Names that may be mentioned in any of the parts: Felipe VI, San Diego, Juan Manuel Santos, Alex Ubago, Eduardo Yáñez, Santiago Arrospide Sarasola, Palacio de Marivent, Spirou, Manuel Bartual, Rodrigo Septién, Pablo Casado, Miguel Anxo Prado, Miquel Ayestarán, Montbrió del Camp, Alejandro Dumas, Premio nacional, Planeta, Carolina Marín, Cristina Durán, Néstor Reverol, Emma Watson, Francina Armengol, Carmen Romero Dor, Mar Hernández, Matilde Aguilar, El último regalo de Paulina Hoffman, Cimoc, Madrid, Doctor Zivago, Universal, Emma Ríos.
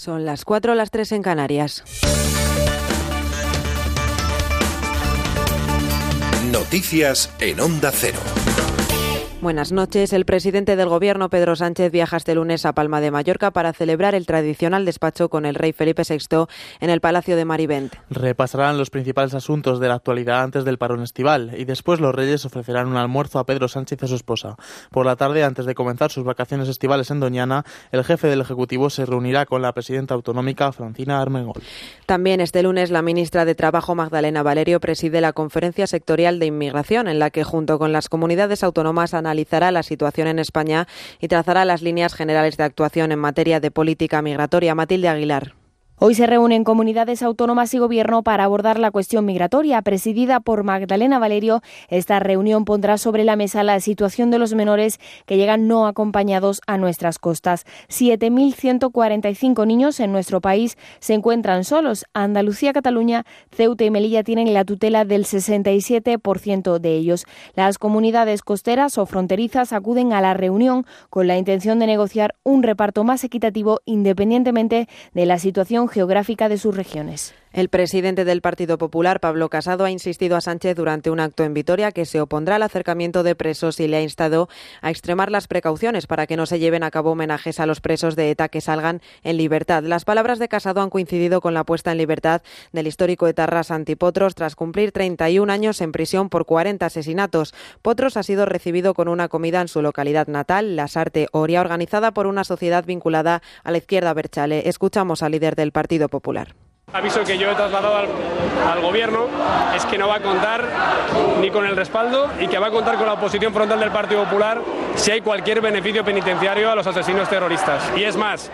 Son las 4, las 3 en Canarias. Noticias en Onda Cero. Buenas noches. El presidente del Gobierno, Pedro Sánchez, viaja este lunes a Palma de Mallorca para celebrar el tradicional despacho con el rey Felipe VI en el Palacio de Marivent. Repasarán los principales asuntos de la actualidad antes del parón estival y después los reyes ofrecerán un almuerzo a Pedro Sánchez y a su esposa. Por la tarde, antes de comenzar sus vacaciones estivales en Doñana, el jefe del Ejecutivo se reunirá con la presidenta autonómica, Francina Armengol. También este lunes, la ministra de Trabajo, Magdalena Valerio, preside la Conferencia Sectorial de Inmigración, en la que, junto con las comunidades autónomas, analizará la situación en España y trazará las líneas generales de actuación en materia de política migratoria. Matilde Aguilar. Hoy se reúnen comunidades autónomas y gobierno para abordar la cuestión migratoria. Presidida por Magdalena Valerio, esta reunión pondrá sobre la mesa la situación de los menores que llegan no acompañados a nuestras costas. 7.145 niños en nuestro país se encuentran solos. Andalucía, Cataluña, Ceuta y Melilla tienen la tutela del 67% de ellos. Las comunidades costeras o fronterizas acuden a la reunión con la intención de negociar un reparto más equitativo independientemente de la situación geográfica de sus regiones. El presidente del Partido Popular, Pablo Casado, ha insistido a Sánchez durante un acto en Vitoria que se opondrá al acercamiento de presos y le ha instado a extremar las precauciones para que no se lleven a cabo homenajes a los presos de ETA que salgan en libertad. Las palabras de Casado han coincidido con la puesta en libertad del histórico etarra Santi Potros tras cumplir 31 años en prisión por 40 asesinatos. Potros ha sido recibido con una comida en su localidad natal, Lasarte-Oria, organizada por una sociedad vinculada a la izquierda Berchale. Escuchamos al líder del Partido Popular. Aviso que yo he trasladado al Gobierno es que no va a contar ni con el respaldo y que va a contar con la oposición frontal del Partido Popular si hay cualquier beneficio penitenciario a los asesinos terroristas. Y es más,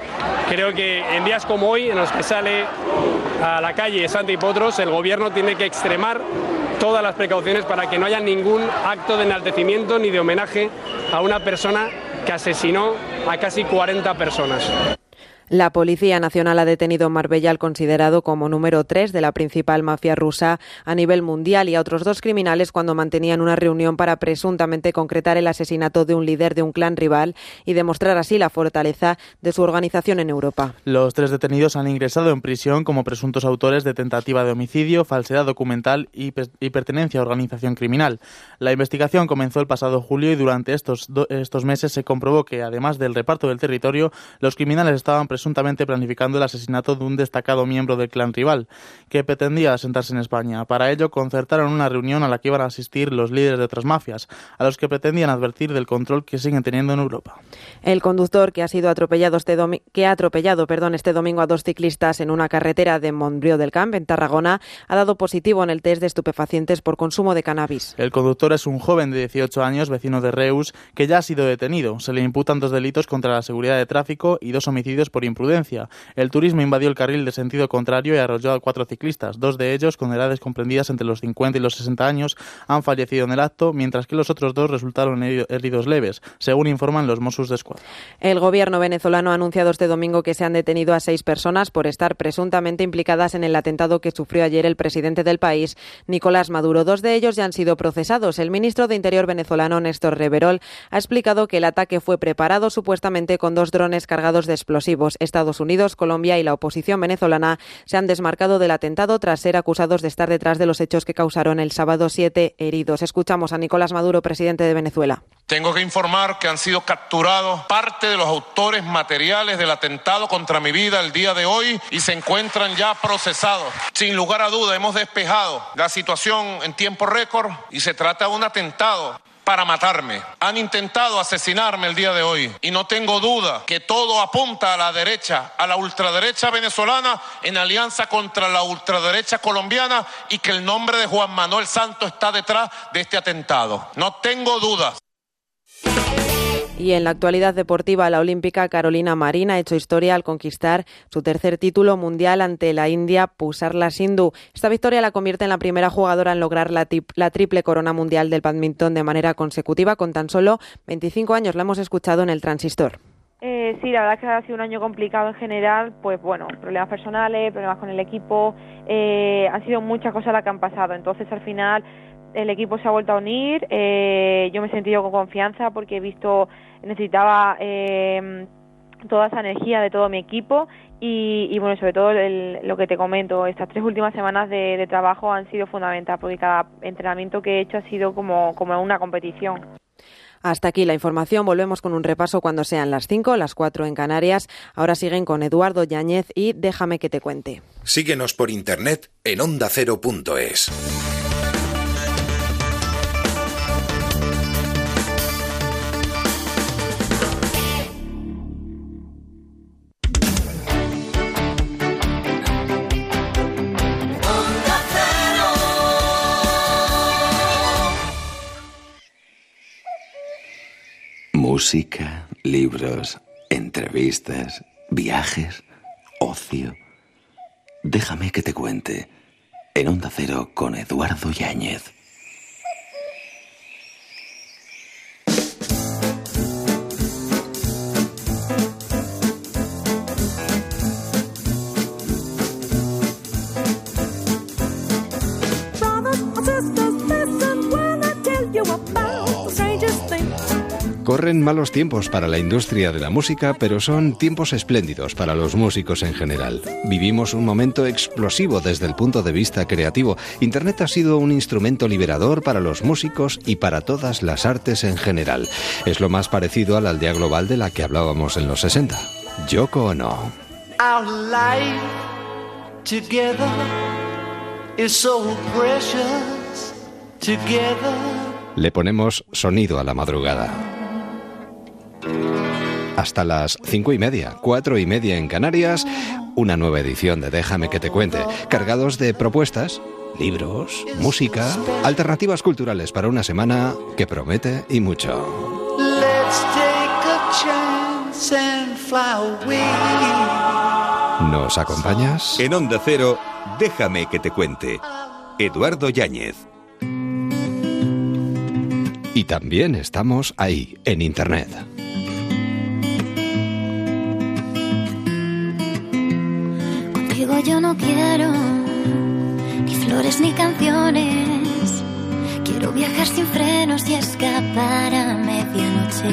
creo que en días como hoy, en los que sale a la calle Santi Potros, el Gobierno tiene que extremar todas las precauciones para que no haya ningún acto de enaltecimiento ni de homenaje a una persona que asesinó a casi 40 personas. La Policía Nacional ha detenido en Marbella al considerado como número 3 de la principal mafia rusa a nivel mundial y a otros 2 criminales cuando mantenían una reunión para presuntamente concretar el asesinato de un líder de un clan rival y demostrar así la fortaleza de su organización en Europa. Los 3 detenidos han ingresado en prisión como presuntos autores de tentativa de homicidio, falsedad documental y pertenencia a organización criminal. La investigación comenzó el pasado julio y durante estos meses se comprobó que, además del reparto del territorio, los criminales estaban presuntamente planificando el asesinato de un destacado miembro del clan rival, que pretendía asentarse en España. Para ello, concertaron una reunión a la que iban a asistir los líderes de otras mafias, a los que pretendían advertir del control que siguen teniendo en Europa. El conductor que ha atropellado este domingo a 2 ciclistas en una carretera de Montbrió del Camp, en Tarragona, ha dado positivo en el test de estupefacientes por consumo de cannabis. El conductor es un joven de 18 años, vecino de Reus, que ya ha sido detenido. Se le imputan 2 delitos contra la seguridad de tráfico y 2 homicidios por imprudencia. El turismo invadió el carril de sentido contrario y arrolló a 4 ciclistas. 2 de ellos, con edades comprendidas entre los 50 y los 60 años, han fallecido en el acto, mientras que los otros 2 resultaron heridos leves, según informan los Mossos d'Esquadra. El gobierno venezolano ha anunciado este domingo que se han detenido a 6 personas por estar presuntamente implicadas en el atentado que sufrió ayer el presidente del país, Nicolás Maduro. 2 de ellos ya han sido procesados. El ministro de Interior venezolano, Néstor Reverol, ha explicado que el ataque fue preparado supuestamente con 2 drones cargados de explosivos. Estados Unidos, Colombia y la oposición venezolana se han desmarcado del atentado tras ser acusados de estar detrás de los hechos que causaron el sábado 7 heridos. Escuchamos a Nicolás Maduro, presidente de Venezuela. Tengo que informar que han sido capturados parte de los autores materiales del atentado contra mi vida el día de hoy y se encuentran ya procesados. Sin lugar a duda, hemos despejado la situación en tiempo récord y se trata de un atentado para matarme. Han intentado asesinarme el día de hoy y no tengo duda que todo apunta a la derecha, a la ultraderecha venezolana en alianza contra la ultraderecha colombiana y que el nombre de Juan Manuel Santos está detrás de este atentado. No tengo dudas. Y en la actualidad deportiva, la olímpica Carolina Marín ha hecho historia al conquistar su tercer título mundial ante la India Pusarla Sindhu. Esta victoria la convierte en la primera jugadora en lograr la triple corona mundial del bádminton de manera consecutiva con tan solo 25 años. La hemos escuchado en el Transistor. Sí, la verdad es que ha sido un año complicado en general, pues bueno, problemas personales, problemas con el equipo, han sido muchas cosas las que han pasado, entonces al final el equipo se ha vuelto a unir, yo me he sentido con confianza porque he visto, necesitaba toda esa energía de todo mi equipo y bueno, sobre todo lo que te comento, estas 3 últimas semanas de trabajo han sido fundamentales porque cada entrenamiento que he hecho ha sido como una competición. Hasta aquí la información. Volvemos con un repaso cuando sean las 5, las 4 en Canarias. Ahora siguen con Eduardo Yáñez y Déjame que te cuente. Síguenos por internet en ondacero.es. Música, libros, entrevistas, viajes, ocio. Déjame que te cuente. En Onda Cero con Eduardo Yáñez. Corren malos tiempos para la industria de la música, pero son tiempos espléndidos para los músicos en general. Vivimos un momento explosivo desde el punto de vista creativo. Internet ha sido un instrumento liberador para los músicos y para todas las artes en general. Es lo más parecido a la aldea global de la que hablábamos en los 60. Yoko Ono. Our life together is so precious together. Le ponemos sonido a la madrugada. Hasta las 5:30, 4:30 en Canarias, una nueva edición de Déjame que te cuente, cargados de propuestas, libros, música, alternativas culturales para una semana que promete y mucho. ¿Nos acompañas? En Onda Cero, Déjame que te cuente, Eduardo Yáñez. Y también estamos ahí, en Internet. Contigo yo no quiero ni flores ni canciones. Quiero viajar sin frenos y escapar a medianoche.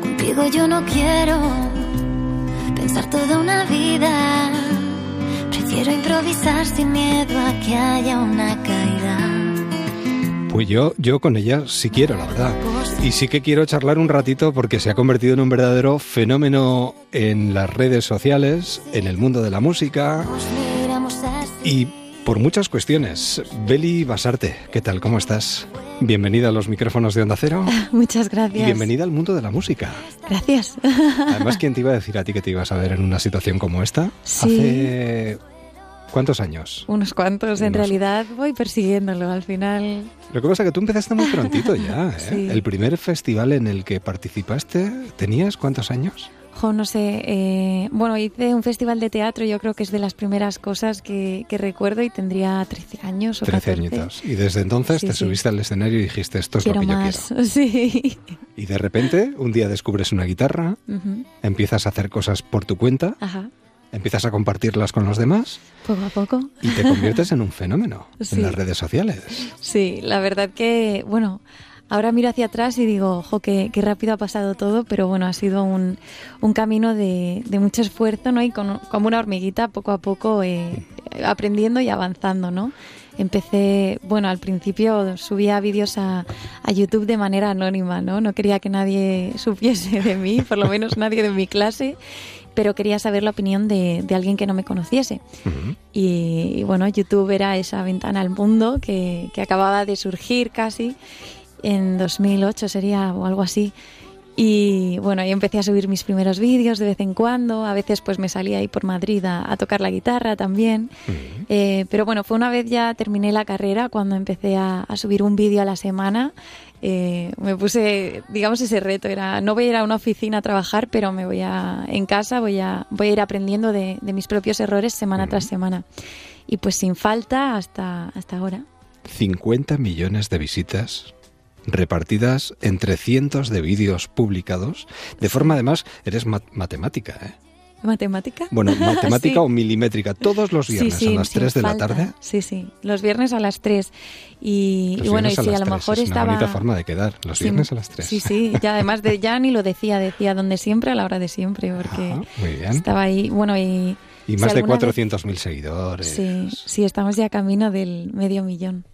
Contigo yo no quiero pensar toda una vida. Prefiero improvisar sin miedo a que haya una caída. Pues yo con ella sí quiero, la verdad. Y sí que quiero charlar un ratito porque se ha convertido en un verdadero fenómeno en las redes sociales, en el mundo de la música y por muchas cuestiones. Beli Basarte, ¿qué tal? ¿Cómo estás? Bienvenida a los micrófonos de Onda Cero. Muchas gracias. Y bienvenida al mundo de la música. Gracias. Además, ¿quién te iba a decir a ti que te ibas a ver en una situación como esta? Sí. Hace... ¿cuántos años? Unos cuantos, en realidad voy persiguiéndolo al final. Lo que pasa es que tú empezaste muy prontito ya, ¿eh? Sí. El primer festival en el que participaste, ¿tenías cuántos años? Jo, no sé, bueno, hice un festival de teatro, yo creo que es de las primeras cosas que recuerdo y tendría 13 años o 14. 13 añitos, y desde entonces te subiste al escenario y dijiste, esto es lo que yo quiero. Sí. Y de repente, un día descubres una guitarra, empiezas a hacer cosas por tu cuenta... Ajá. Empiezas a compartirlas con los demás. Poco a poco. Y te conviertes en un fenómeno en las redes sociales. Sí, la verdad que, bueno, ahora miro hacia atrás y digo, ojo, qué rápido ha pasado todo, pero bueno, ha sido un camino de mucho esfuerzo, ¿no? Y como una hormiguita, poco a poco, aprendiendo y avanzando, ¿no? Empecé, bueno, al principio subía vídeos a YouTube de manera anónima, ¿no? No quería que nadie supiese de mí, por lo menos nadie de mi clase, pero quería saber la opinión de alguien que no me conociese. Uh-huh. Y bueno, YouTube era esa ventana al mundo que acababa de surgir casi, en 2008 sería o algo así. Y bueno, yo empecé a subir mis primeros vídeos de vez en cuando, a veces pues me salía ahí por Madrid a tocar la guitarra también. Uh-huh. Pero bueno, fue una vez ya terminé la carrera cuando empecé a subir un vídeo a la semana. Me puse, digamos, ese reto, era no voy a ir a una oficina a trabajar, pero me voy a en casa, voy a ir aprendiendo de mis propios errores semana tras semana. Y pues sin falta hasta ahora. 50 millones de visitas repartidas entre cientos de vídeos publicados. De forma, además, eres matemática, ¿eh? ¿Matemática? Bueno, matemática sí. O milimétrica, todos los viernes a las 3 de la tarde. Sí, sí, los viernes a las 3. Y bueno, y si a lo mejor es estaba... Es una bonita forma de quedar, los viernes a las 3. Sí, sí, y además de, ya ni lo decía donde siempre, a la hora de siempre, porque muy bien. Estaba ahí, bueno, y... Y más de 400.000 seguidores. Sí, sí, estamos ya camino del 500.000.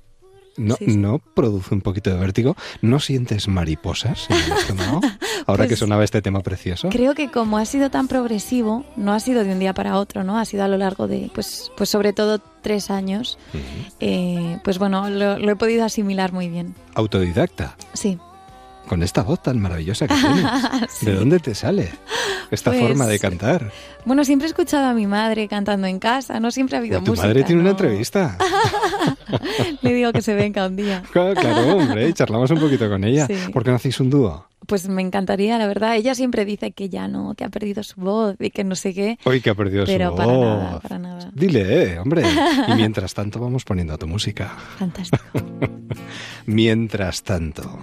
No, sí, sí. ¿No produce un poquito de vértigo? ¿No sientes mariposas en el estómago? Ahora pues, que sonaba este tema precioso. Creo que como ha sido tan progresivo, no ha sido de un día para otro, ¿no? Ha sido a lo largo de, pues sobre todo 3 años. Uh-huh. Pues bueno, lo he podido asimilar muy bien. ¿Autodidacta? Sí. Con esta voz tan maravillosa que tienes. Sí. ¿De dónde te sale esta forma de cantar? Bueno, siempre he escuchado a mi madre cantando en casa, no siempre ha habido música. Tu madre tiene una entrevista. Le digo que se venga un día. Claro, hombre, charlamos un poquito con ella. Sí. ¿Por qué no hacéis un dúo? Pues me encantaría, la verdad. Ella siempre dice que ya no, que ha perdido su voz y que no sé qué. Hoy que ha perdido su voz. Pero para nada. Dile, hombre. Y mientras tanto vamos poniendo tu música. Fantástico. Mientras tanto...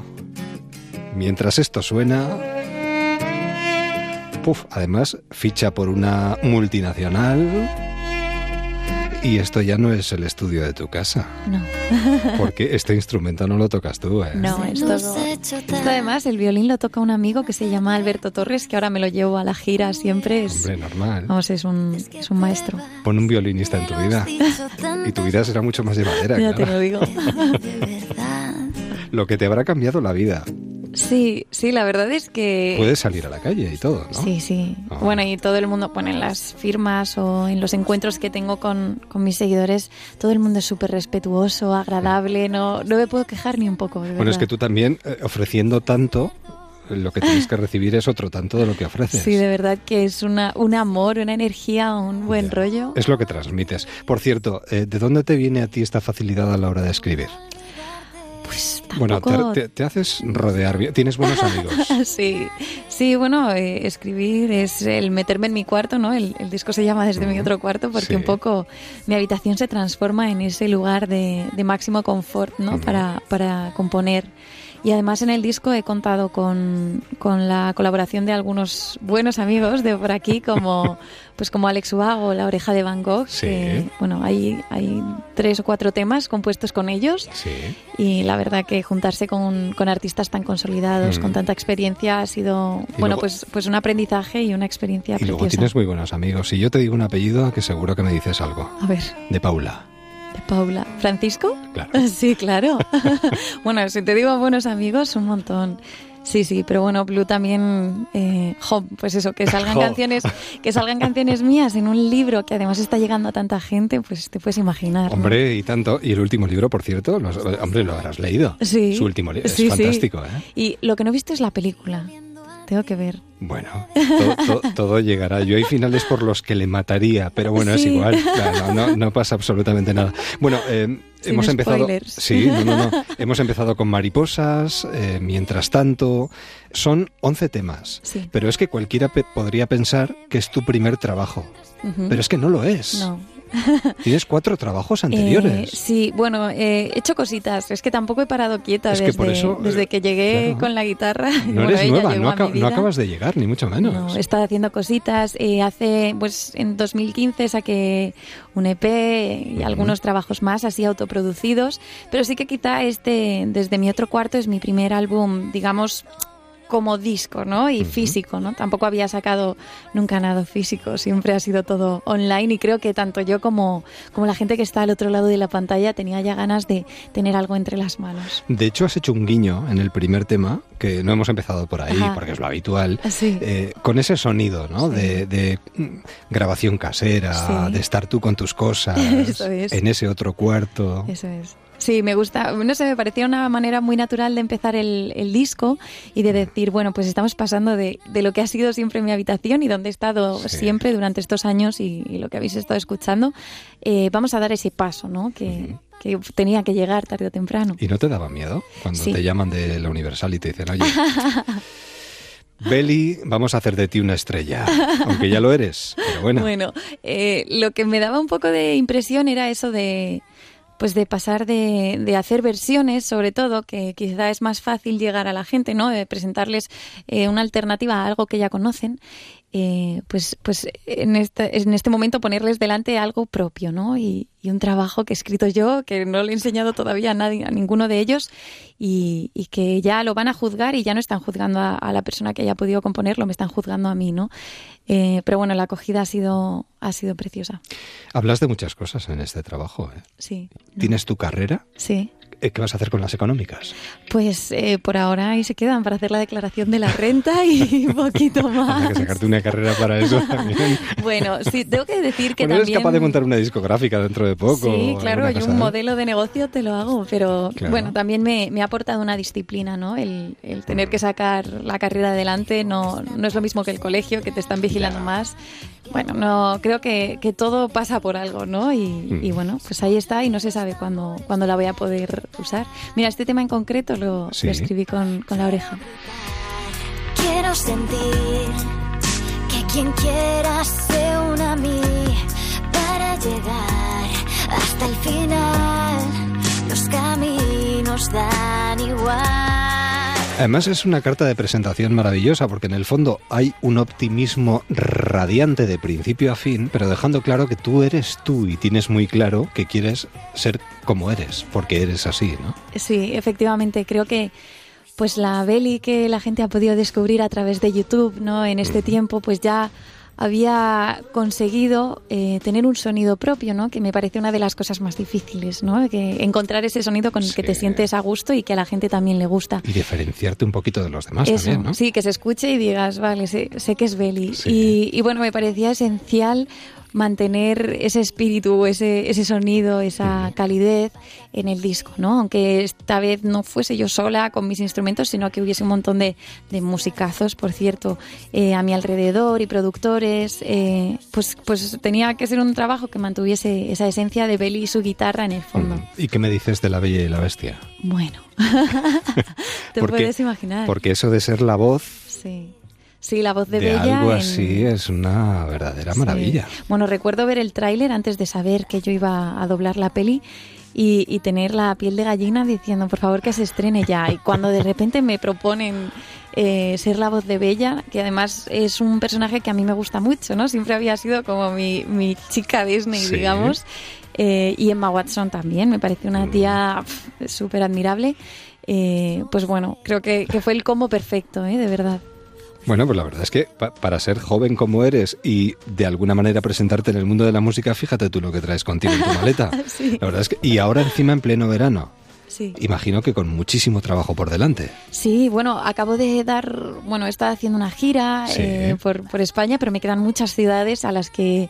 Mientras esto suena, además ficha por una multinacional y esto ya no es el estudio de tu casa. No. Porque este instrumento no lo tocas tú, ¿eh? No, esto además el violín lo toca un amigo que se llama Alberto Torres, que ahora me lo llevo a la gira siempre. Hombre, normal. Vamos, es un maestro. Pon un violinista en tu vida y tu vida será mucho más llevadera. Ya te lo digo. Lo que te habrá cambiado la vida. Sí, sí, la verdad es que... Puedes salir a la calle y todo, ¿no? Sí, sí. Oh. Bueno, y todo el mundo pone en las firmas o en los encuentros que tengo con mis seguidores, todo el mundo es súper respetuoso, agradable, no me puedo quejar ni un poco, de verdad. Bueno, es que tú también, ofreciendo tanto, lo que tienes que recibir es otro tanto de lo que ofreces. Sí, de verdad que es un amor, una energía, un buen rollo. Es lo que transmites. Por cierto, ¿de dónde te viene a ti esta facilidad a la hora de escribir? Pues tampoco... Bueno, te haces rodear bien. Tienes buenos amigos. Sí, bueno, escribir es el meterme en mi cuarto, ¿no? El disco se llama Desde mi otro cuarto porque un poco mi habitación se transforma en ese lugar de máximo confort, ¿no? Para componer. Y además en el disco he contado con la colaboración de algunos buenos amigos de por aquí, como como Alex Ubago, La Oreja de Van Gogh. Sí. Que, bueno, hay 3 o 4 temas compuestos con ellos. Sí. Y la verdad que juntarse con artistas tan consolidados, con tanta experiencia, ha sido pues un aprendizaje y una experiencia preciosa. Y luego tienes muy buenos amigos. Si yo te digo un apellido, que seguro que me dices algo. A ver. De Paula. ¿Francisco? Claro. Sí, claro. Bueno, si te digo buenos amigos, un montón. Sí, pero bueno, Blue también... pues eso, que salgan canciones mías en un libro que además está llegando a tanta gente, pues te puedes imaginar. Hombre, ¿no? Y tanto. Y el último libro, por cierto, lo habrás leído. Sí. Su último libro. Es fantástico, ¿eh? Y lo que no he visto es la película. Tengo que ver. Bueno, todo llegará. Yo hay finales por los que le mataría, pero bueno, es igual. Claro, no pasa absolutamente nada. Bueno, hemos empezado. Spoilers. Sí, no. Hemos empezado con mariposas. Mientras tanto, son 11 temas. Sí. Pero es que cualquiera podría pensar que es tu primer trabajo, pero es que no lo es. No. Tienes 4 trabajos anteriores. Sí, bueno, he hecho cositas. Es que tampoco he parado quieta desde que llegué con la guitarra. No eres nueva, no acabas de llegar, ni mucho menos. No, he estado haciendo cositas. En 2015 saqué un EP y algunos trabajos más así autoproducidos. Pero sí que quizá Desde mi otro cuarto es mi primer álbum, digamos... como disco, ¿no? Y físico, ¿no? Tampoco había sacado nunca nada físico, siempre ha sido todo online y creo que tanto yo como la gente que está al otro lado de la pantalla tenía ya ganas de tener algo entre las manos. De hecho, has hecho un guiño en el primer tema, que no hemos empezado por ahí, porque es lo habitual, con ese sonido, ¿no? Sí. De grabación casera, de estar tú con tus cosas, en ese otro cuarto. Eso es. Sí, me gusta, no sé, me parecía una manera muy natural de empezar el disco y de decir, bueno, pues estamos pasando de lo que ha sido siempre mi habitación y donde he estado siempre durante estos años y lo que habéis estado escuchando, vamos a dar ese paso, ¿no? Que tenía que llegar tarde o temprano. ¿Y no te daba miedo cuando te llaman de la Universal y te dicen, oye... Beli, vamos a hacer de ti una estrella, aunque ya lo eres, pero bueno. Bueno, lo que me daba un poco de impresión era eso de pasar de hacer versiones, sobre todo, que quizá es más fácil llegar a la gente, ¿no? De presentarles una alternativa a algo que ya conocen, pues en este momento ponerles delante algo propio, ¿no? Y un trabajo que he escrito yo, que no le he enseñado todavía a nadie, a ninguno de ellos, y que ya lo van a juzgar, y ya no están juzgando a la persona que haya podido componerlo, me están juzgando a mí, ¿no? Pero bueno, la acogida ha sido preciosa. Hablas de muchas cosas en este trabajo, ¿eh? Sí. ¿Tienes tu carrera? Sí. ¿Qué vas a hacer con las económicas? Pues por ahora ahí se quedan para hacer la declaración de la renta y poquito más. Hay que sacarte una carrera para eso también. Bueno, sí, tengo que decir que también... eres capaz de montar una discográfica dentro de poco. Sí, claro, y un modelo de negocio te lo hago, pero claro. Bueno, también me ha aportado una disciplina, ¿no? El tener que sacar la carrera adelante no es lo mismo que el colegio, que te están vigilando más. Bueno, no creo que todo pasa por algo, ¿no? Y bueno, pues ahí está y no se sabe cuándo la voy a poder usar. Mira, este tema en concreto lo escribí con la oreja. Quiero sentir que quien quiera se una a mí para llegar hasta el final. Los caminos dan igual. Además es una carta de presentación maravillosa porque en el fondo hay un optimismo radiante de principio a fin, pero dejando claro que tú eres tú y tienes muy claro que quieres ser como eres, porque eres así, ¿no? Sí, efectivamente, creo que pues la Beli que la gente ha podido descubrir a través de YouTube, ¿no? En este tiempo pues ya había conseguido tener un sonido propio, ¿no? Que me parece una de las cosas más difíciles, ¿no? Que encontrar ese sonido con el que te sientes a gusto y que a la gente también le gusta. Y diferenciarte un poquito de los demás. Eso, también, ¿no? Sí, que se escuche y digas, vale, sé que es Beli. Sí. Y bueno, me parecía esencial mantener ese espíritu, ese sonido, esa calidez en el disco, ¿no? Aunque esta vez no fuese yo sola con mis instrumentos, sino que hubiese un montón de musicazos, por cierto, a mi alrededor y productores, pues tenía que ser un trabajo que mantuviese esa esencia de Beli y su guitarra en el fondo. ¿Y qué me dices de La Bella y la Bestia? Bueno, te puedes imaginar. Porque eso de ser la voz... Sí, la voz de Bella... algo así es una verdadera maravilla. Bueno, recuerdo ver el tráiler antes de saber que yo iba a doblar la peli y tener la piel de gallina diciendo, por favor, que se estrene ya. Y cuando de repente me proponen ser la voz de Bella, que además es un personaje que a mí me gusta mucho, ¿no? Siempre había sido como mi chica Disney, digamos. Y Emma Watson también, me parece una tía súper admirable. Pues bueno, creo que fue el combo perfecto, de verdad. Bueno, pues la verdad es que para ser joven como eres y de alguna manera presentarte en el mundo de la música, fíjate tú lo que traes contigo en tu maleta. Sí. La verdad es que, y ahora encima en pleno verano. Sí. Imagino que con muchísimo trabajo por delante. Sí, bueno, acabo de dar... Bueno, he estado haciendo una gira por España, pero me quedan muchas ciudades a las que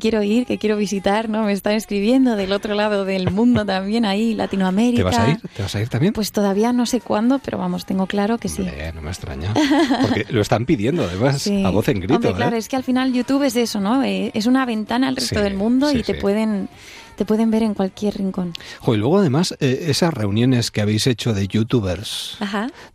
quiero ir, que quiero visitar, ¿no? Me están escribiendo del otro lado del mundo también, ahí, Latinoamérica. ¿Te vas a ir? ¿Te vas a ir también? Pues todavía no sé cuándo, pero vamos, tengo claro que sí. No me extraña, porque lo están pidiendo, además, a voz en grito. Hombre, claro, es que al final YouTube es eso, ¿no? Es una ventana al resto del mundo y te pueden ver en cualquier rincón. Y luego, además, esas reuniones que habéis hecho de youtubers,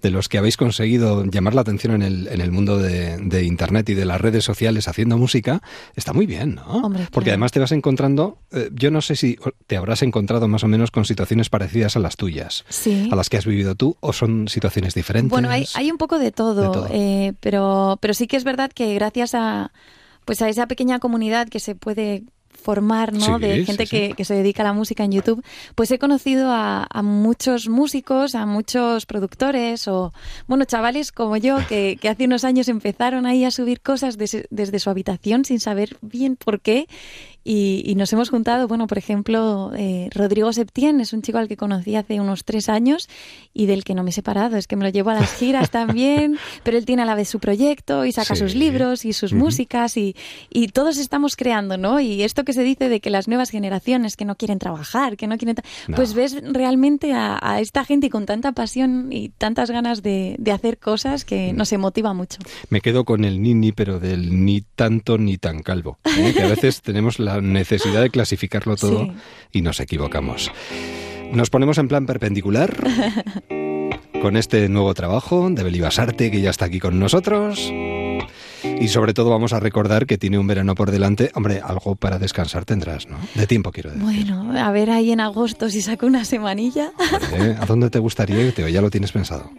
de los que habéis conseguido llamar la atención en el mundo de Internet y de las redes sociales haciendo música, está muy bien, ¿no? Hombre, porque además te vas encontrando, yo no sé si te habrás encontrado más o menos con situaciones parecidas a las tuyas, a las que has vivido tú, o son situaciones diferentes. Bueno, hay un poco de todo, pero sí que es verdad que gracias a esa pequeña comunidad que se puede formar, ¿no? De gente que se dedica a la música en YouTube, pues he conocido a muchos músicos, a muchos productores o, bueno, chavales como yo que hace unos años empezaron ahí a subir cosas desde su habitación sin saber bien por qué. Y nos hemos juntado, bueno, por ejemplo, Rodrigo Septién es un chico al que conocí hace unos 3 años y del que no me he separado, es que me lo llevo a las giras también, pero él tiene a la vez su proyecto y saca sus libros y sus músicas y todos estamos creando, ¿no? Y esto que se dice de que las nuevas generaciones que no quieren trabajar, que no quieren... Pues ves realmente a esta gente con tanta pasión y tantas ganas de hacer cosas que nos motiva mucho. Me quedo con el ni, pero del ni tanto ni tan calvo, ¿eh? Que a veces tenemos la necesidad de clasificarlo todo y nos equivocamos. Nos ponemos en plan perpendicular con este nuevo trabajo de Beli Basarte, que ya está aquí con nosotros. Y sobre todo vamos a recordar que tiene un verano por delante. Hombre, algo para descansar tendrás, ¿no? De tiempo, quiero decir. Bueno, a ver ahí en agosto si saco una semanilla. Vale, ¿a dónde te gustaría irte o ya lo tienes pensado?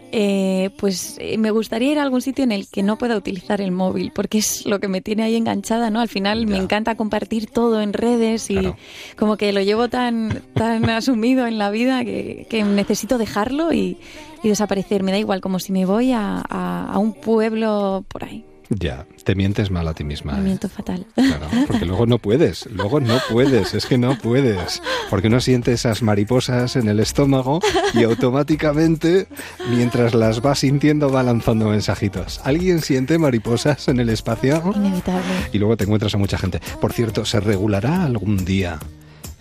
Pues me gustaría ir a algún sitio en el que no pueda utilizar el móvil, porque es lo que me tiene ahí enganchada, ¿no? Al final ya. Me encanta compartir todo en redes y claro. Como que lo llevo tan asumido en la vida que necesito dejarlo y desaparecer. Me da igual, como si me voy a un pueblo por ahí. Ya, te mientes mal a ti misma. Me miento fatal. Claro, porque luego no puedes, es que no puedes. Porque uno siente esas mariposas en el estómago y automáticamente, mientras las va sintiendo, va lanzando mensajitos. ¿Alguien siente mariposas en el espacio? Inevitable. Y luego te encuentras a mucha gente. Por cierto, ¿se regulará algún día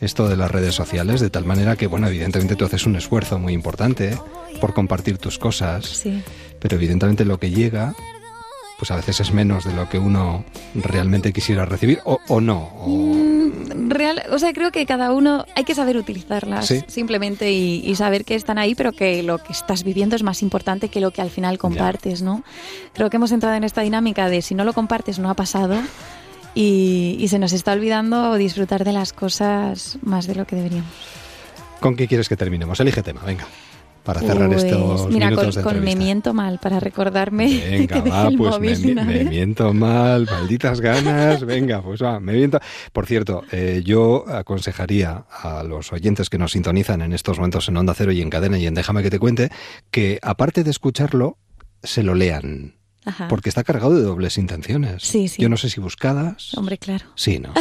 esto de las redes sociales? De tal manera que, bueno, evidentemente tú haces un esfuerzo muy importante por compartir tus cosas. Sí. Pero evidentemente lo que llega... pues a veces es menos de lo que uno realmente quisiera recibir, o no. Creo que cada uno hay que saber utilizarlas, ¿sí? Simplemente y saber que están ahí, pero que lo que estás viviendo es más importante que lo que al final compartes, ya. ¿No? Creo que hemos entrado en esta dinámica de si no lo compartes no ha pasado y se nos está olvidando disfrutar de las cosas más de lo que deberíamos. ¿Con qué quieres que terminemos? Elige tema, venga. Para cerrar estos minutos de entrevista. Me miento mal, para recordarme. Venga, va, pues me miento mal, malditas ganas. Venga, pues va, me miento. Por cierto, yo aconsejaría a los oyentes que nos sintonizan en estos momentos en Onda Cero y en Cadena y en Déjame que te cuente, que aparte de escucharlo, se lo lean. Ajá. Porque está cargado de dobles intenciones. Sí, sí. Yo no sé si buscadas. Hombre, claro. Sí, ¿no?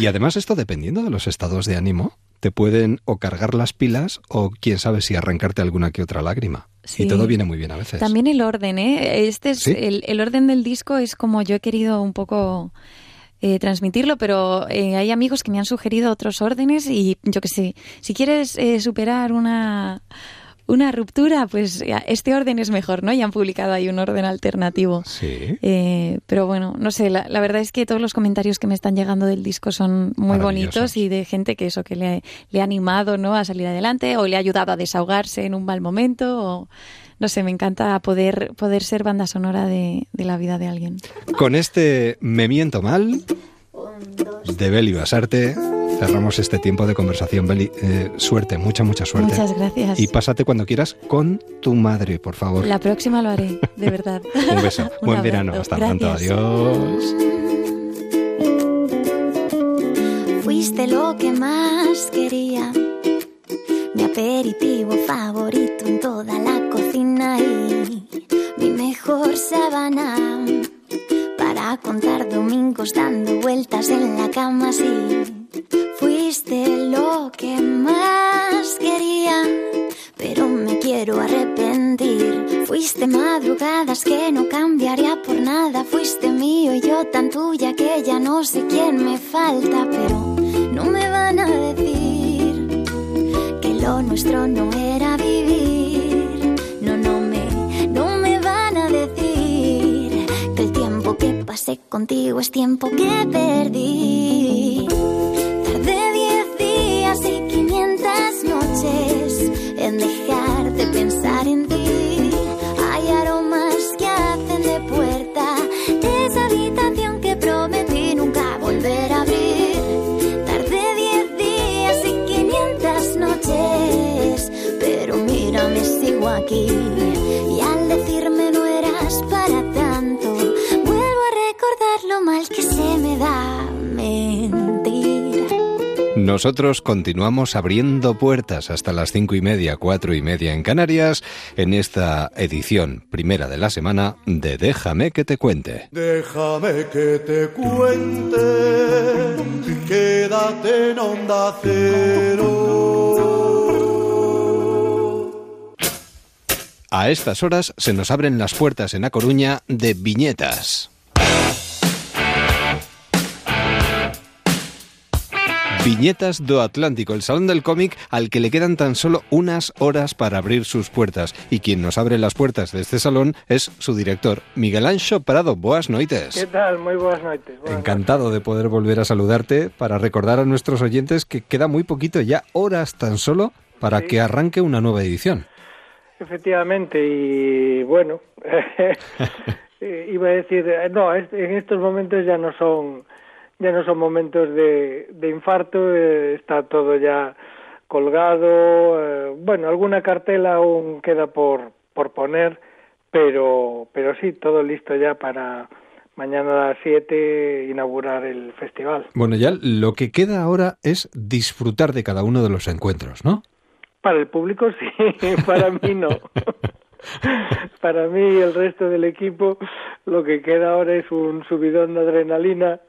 Y además esto, dependiendo de los estados de ánimo, te pueden o cargar las pilas o quién sabe si arrancarte alguna que otra lágrima. Sí. Y todo viene muy bien a veces. También el orden, ¿eh? Este es, ¿sí? el orden del disco es como yo he querido un poco transmitirlo, pero hay amigos que me han sugerido otros órdenes y yo qué sé, si quieres superar una ruptura, pues este orden es mejor, ¿no? Y han publicado ahí un orden alternativo. Sí. Pero bueno, no sé, la verdad es que todos los comentarios que me están llegando del disco son muy bonitos y de gente que eso, que le ha animado, ¿no? A salir adelante o le ha ayudado a desahogarse en un mal momento o... No sé, me encanta poder ser banda sonora de la vida de alguien. Con este Me miento mal de Beli Basarte... cerramos este tiempo de conversación, Beli. Suerte, mucha suerte. Muchas gracias. Y pásate cuando quieras con tu madre, por favor. La próxima lo haré, de verdad. Un beso. Buen verano. Hasta pronto. Adiós. Fuiste lo que más quería, mi aperitivo favorito en toda la cocina y mi mejor sábana para contar domingos dando vueltas en la cama así. Fuiste lo que más quería, pero me quiero arrepentir. Fuiste madrugadas que no cambiaría por nada. Fuiste mío y yo tan tuya que ya no sé quién me falta. Pero no me van a decir que lo nuestro no era vivir. No me van a decir que el tiempo que pasé contigo es tiempo que perdí. De 10 días y 500 noches en dejar de pensar en ti. Hay aromas que hacen de puerta de esa habitación que prometí nunca volver a abrir. Tardé 10 días y 500 noches, pero mírame, sigo aquí. Y al decirme no eras para tanto, vuelvo a recordar lo mal que se me da mentir. Nosotros continuamos abriendo puertas hasta las 5:30, 4:30 en Canarias, en esta edición primera de la semana de Déjame que te cuente. Déjame que te cuente, quédate en Onda Cero. A estas horas se nos abren las puertas en A Coruña de Viñetas. Viñetas do Atlántico, el salón del cómic al que le quedan tan solo unas horas para abrir sus puertas. Y quien nos abre las puertas de este salón es su director, Miguel Anxo Prado. Buenas noches. ¿Qué tal? Muy buenas noches. Encantado de poder volver a saludarte para recordar a nuestros oyentes que queda muy poquito, ya horas tan solo, para que arranque una nueva edición. Efectivamente, y bueno... iba a decir, no, en estos momentos ya no son momentos de infarto, está todo ya colgado, bueno, alguna cartela aún queda por poner, pero sí, todo listo ya para mañana a las 7 inaugurar el festival. Bueno, ya lo que queda ahora es disfrutar de cada uno de los encuentros, ¿no? Para el público sí, para mí no. Para mí y el resto del equipo lo que queda ahora es un subidón de adrenalina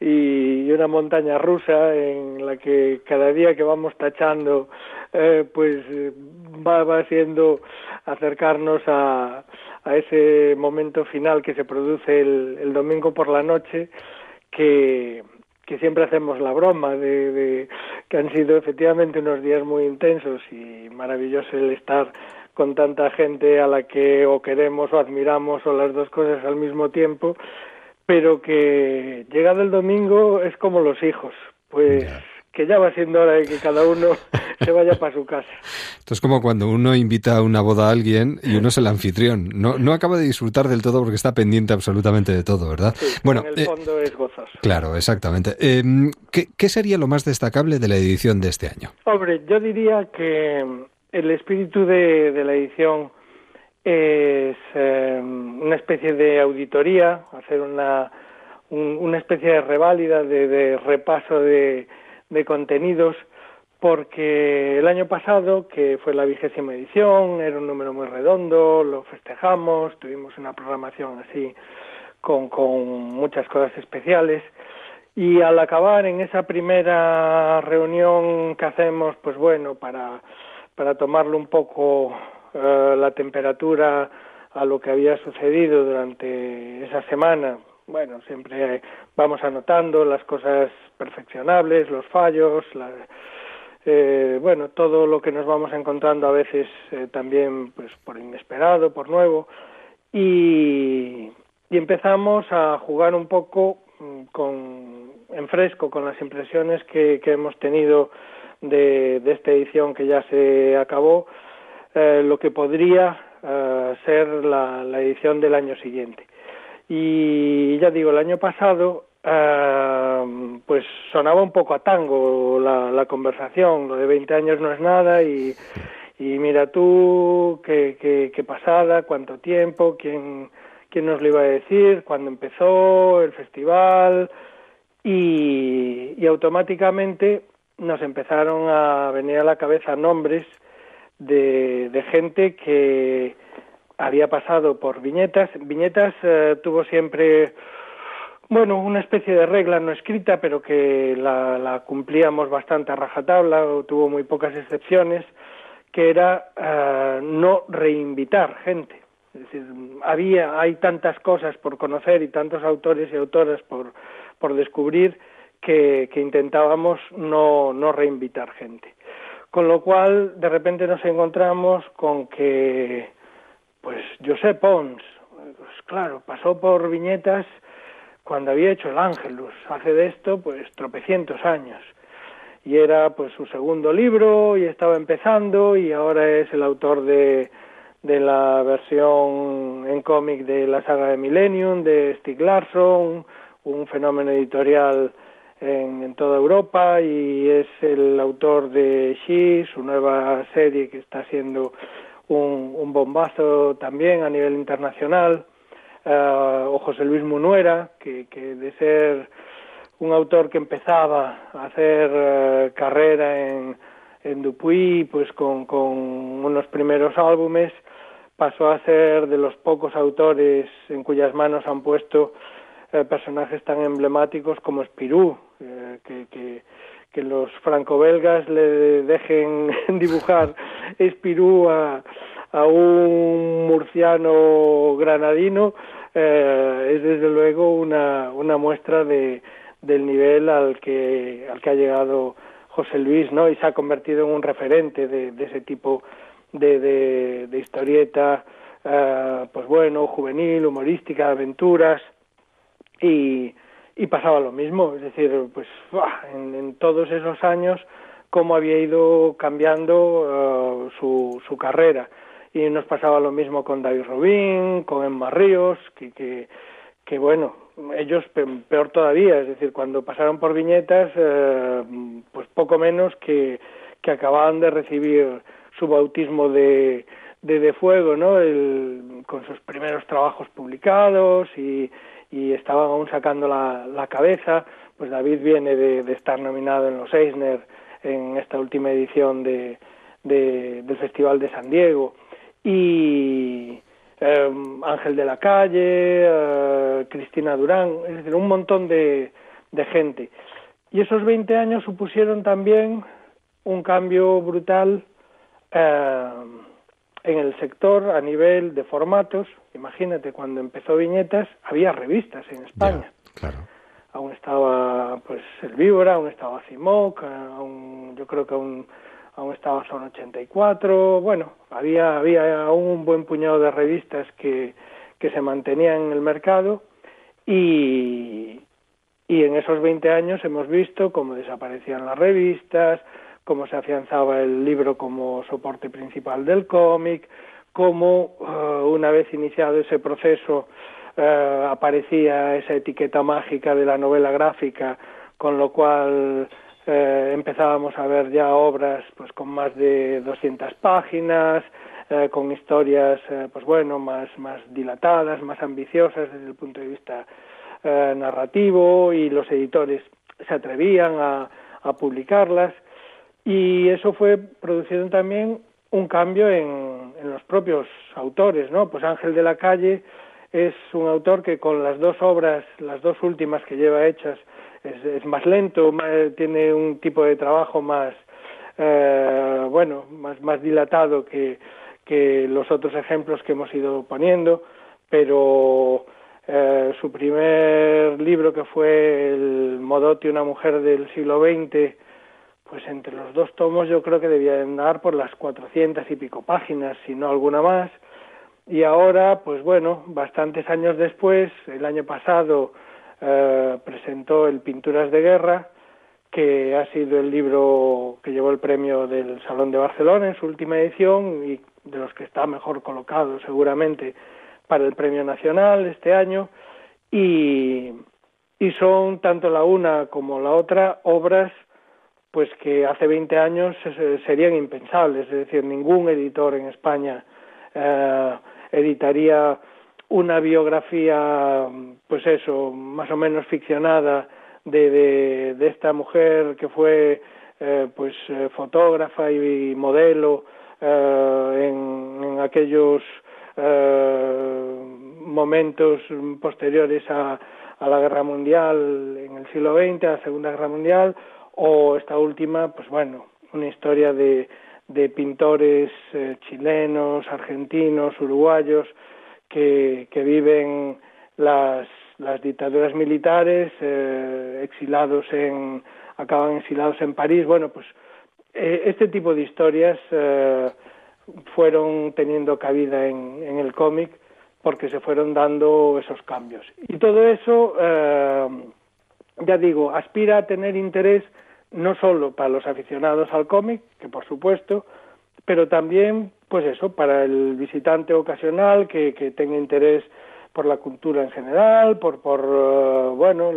y una montaña rusa en la que cada día que vamos tachando pues va siendo acercarnos a ese momento final que se produce el domingo por la noche, que siempre hacemos la broma de que han sido efectivamente unos días muy intensos y maravilloso el estar con tanta gente a la que o queremos o admiramos o las dos cosas al mismo tiempo, pero que llegado el domingo es como los hijos, pues ya. Que ya va siendo hora de que cada uno se vaya para su casa. Esto es como cuando uno invita a una boda a alguien y uno es el anfitrión. No acaba de disfrutar del todo porque está pendiente absolutamente de todo, ¿verdad? Sí, bueno, en el fondo es gozoso. Claro, exactamente. ¿Qué sería lo más destacable de la edición de este año? Hombre, yo diría que el espíritu de la edición es una especie de auditoría, hacer una especie de reválida, de repaso de contenidos, porque el año pasado, que fue la 20ª edición, era un número muy redondo, lo festejamos, tuvimos una programación así con muchas cosas especiales. Y al acabar en esa primera reunión que hacemos, pues bueno, para tomarle un poco la temperatura a lo que había sucedido durante esa semana. Bueno, siempre vamos anotando las cosas perfeccionables, los fallos, bueno, todo lo que nos vamos encontrando a veces también pues por inesperado, por nuevo. Y empezamos a jugar un poco en fresco con las impresiones que hemos tenido de esta edición que ya se acabó, lo que podría ser la edición del año siguiente. Y ya digo, el año pasado pues sonaba un poco a tango la conversación, lo de 20 años no es nada y mira tú, qué pasada, cuánto tiempo, quién nos lo iba a decir, cuándo empezó el festival y automáticamente nos empezaron a venir a la cabeza nombres de gente que había pasado por viñetas. Viñetas tuvo siempre, bueno, una especie de regla no escrita, pero que la cumplíamos bastante a rajatabla, o tuvo muy pocas excepciones, que era no reinvitar gente. Es decir, hay tantas cosas por conocer y tantos autores y autoras por descubrir que intentábamos no reinvitar gente. Con lo cual, de repente nos encontramos con que, pues, José Pons, pues claro, pasó por Viñetas cuando había hecho el Ángelus, hace de esto, pues, tropecientos años. Y era, pues, su segundo libro, y estaba empezando, y ahora es el autor de la versión en cómic de la saga de Millennium, de Stieg Larsson, un fenómeno editorial en toda Europa, y es el autor de She, su nueva serie que está siendo un bombazo también a nivel internacional, o José Luis Munuera, que de ser un autor que empezaba a hacer carrera en Dupuy, pues con unos primeros álbumes, pasó a ser de los pocos autores en cuyas manos han puesto personajes tan emblemáticos como Spirou, que los franco-belgas le dejen dibujar Spirou a un murciano granadino, es desde luego una muestra del nivel al que ha llegado José Luis, ¿no? Y se ha convertido en un referente de ese tipo de historieta, pues bueno, juvenil, humorística, aventuras. Y pasaba lo mismo, es decir, pues en todos esos años cómo había ido cambiando su carrera. y nos pasaba lo mismo con David Rubín, con Emma Ríos, que bueno, ellos peor todavía, es decir, cuando pasaron por Viñetas, pues poco menos que acababan de recibir su bautismo de fuego, ¿no? Con sus primeros trabajos publicados y estaban aún sacando la cabeza. Pues David viene de estar nominado en los Eisner en esta última edición del Festival de San Diego, y Ángel de la Calle, Cristina Durán, es decir, un montón de gente. Y esos 20 años supusieron también un cambio brutal en el sector a nivel de formatos. Imagínate, cuando empezó Viñetas había revistas en España. Ya, claro. Aún estaba pues El Víbora, aún estaba Cimoc, yo creo que aún estaba Zona 84, bueno, había aún un buen puñado de revistas que se mantenían en el mercado, y en esos 20 años hemos visto cómo desaparecían las revistas, cómo se afianzaba el libro como soporte principal del cómic, cómo una vez iniciado ese proceso aparecía esa etiqueta mágica de la novela gráfica, con lo cual empezábamos a ver ya obras pues con más de 200 páginas, con historias pues bueno, más dilatadas, más ambiciosas desde el punto de vista narrativo, y los editores se atrevían a publicarlas, y eso fue produciendo también un cambio en los propios autores, ¿no? Pues Ángel de la Calle es un autor que con las dos obras, las dos últimas que lleva hechas, es más lento, tiene un tipo de trabajo más bueno, más dilatado que los otros ejemplos que hemos ido poniendo, pero su primer libro, que fue El Modote, una mujer del siglo XX, pues entre los dos tomos yo creo que debía andar por las 400 y pico páginas, si no alguna más, y ahora, pues bueno, bastantes años después, el año pasado, presentó el Pinturas de Guerra, que ha sido el libro que llevó el premio del Salón de Barcelona en su última edición, y de los que está mejor colocado seguramente para el Premio Nacional este año, y son tanto la una como la otra obras pues que hace 20 años serían impensables, es decir, ningún editor en España editaría una biografía, pues eso, más o menos ficcionada de esta mujer que fue pues fotógrafa y modelo en aquellos momentos posteriores a la Guerra Mundial, en el siglo XX, a la Segunda Guerra Mundial, o esta última, pues bueno, una historia de pintores chilenos, argentinos, uruguayos, que viven las dictaduras militares, acaban exilados en París. Bueno, pues este tipo de historias fueron teniendo cabida en el cómic, porque se fueron dando esos cambios. Y todo eso, ya digo, aspira a tener interés no solo para los aficionados al cómic, que por supuesto, pero también, pues eso, para el visitante ocasional que tenga interés por la cultura en general, por bueno,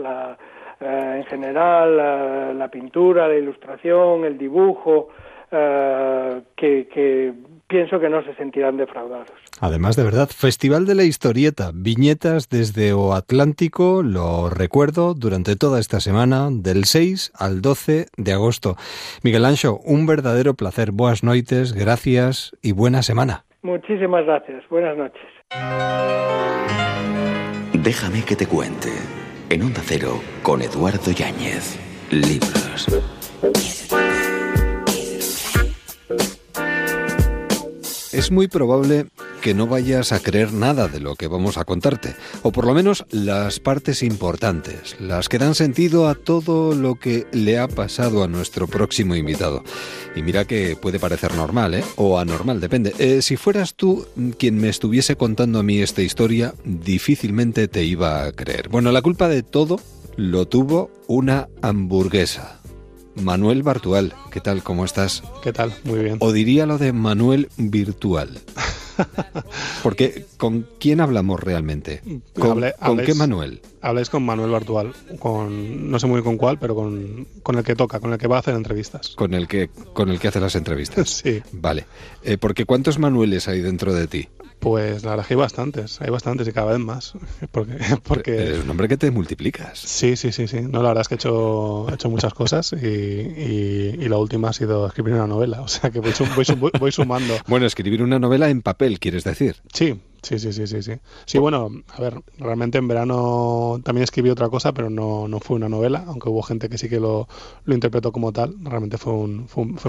en general la pintura, la ilustración, el dibujo, que pienso que no se sentirán defraudados. Además, de verdad, Festival de la Historieta, Viñetas desde O Atlántico, lo recuerdo, durante toda esta semana, del 6 al 12 de agosto. Miguel Anxo, un verdadero placer. Boas noites, gracias y buena semana. Muchísimas gracias, buenas noches. Déjame que te cuente. En Onda Cero, con Eduardo Yáñez. Libros. Es muy probable que no vayas a creer nada de lo que vamos a contarte, o por lo menos las partes importantes, las que dan sentido a todo lo que le ha pasado a nuestro próximo invitado. Y mira que puede parecer normal, ¿eh? O anormal, depende. Si fueras tú quien me estuviese contando a mí esta historia, difícilmente te iba a creer. Bueno, la culpa de todo lo tuvo una hamburguesa. Manuel Bartual, ¿qué tal? ¿Cómo estás? ¿Qué tal? Muy bien. O diría lo de Manuel Virtual. Porque, ¿con quién hablamos realmente? ¿Con qué Manuel? Habláis con Manuel Bartual, no sé muy bien con cuál, pero con el que toca, con el que va a hacer entrevistas. Con el que hace las entrevistas. Sí. Vale. Porque ¿cuántos Manueles hay dentro de ti? Pues la verdad es que hay bastantes y cada vez más. Porque es un hombre que te multiplicas. Sí. No, la verdad es que he hecho muchas cosas y la última ha sido escribir una novela. O sea que voy sumando. Bueno, escribir una novela en papel, ¿quieres decir? Sí. Sí, bueno, a ver, realmente en verano también escribí otra cosa, pero no fue una novela, aunque hubo gente que sí que lo interpretó como tal. Realmente fue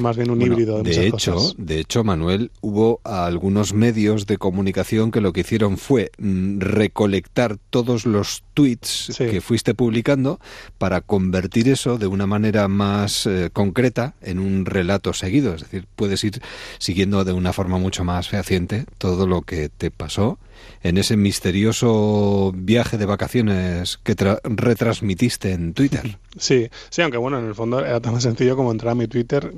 más bien un híbrido de muchas cosas. De hecho, Manuel, hubo algunos medios de comunicación que lo que hicieron fue recolectar todos los tweets que fuiste publicando para convertir eso de una manera más concreta en un relato seguido. Es decir, puedes ir siguiendo de una forma mucho más fehaciente todo lo que te pasó en ese misterioso viaje de vacaciones que retransmitiste en Twitter. Sí, aunque bueno, en el fondo era tan sencillo como entrar a mi Twitter,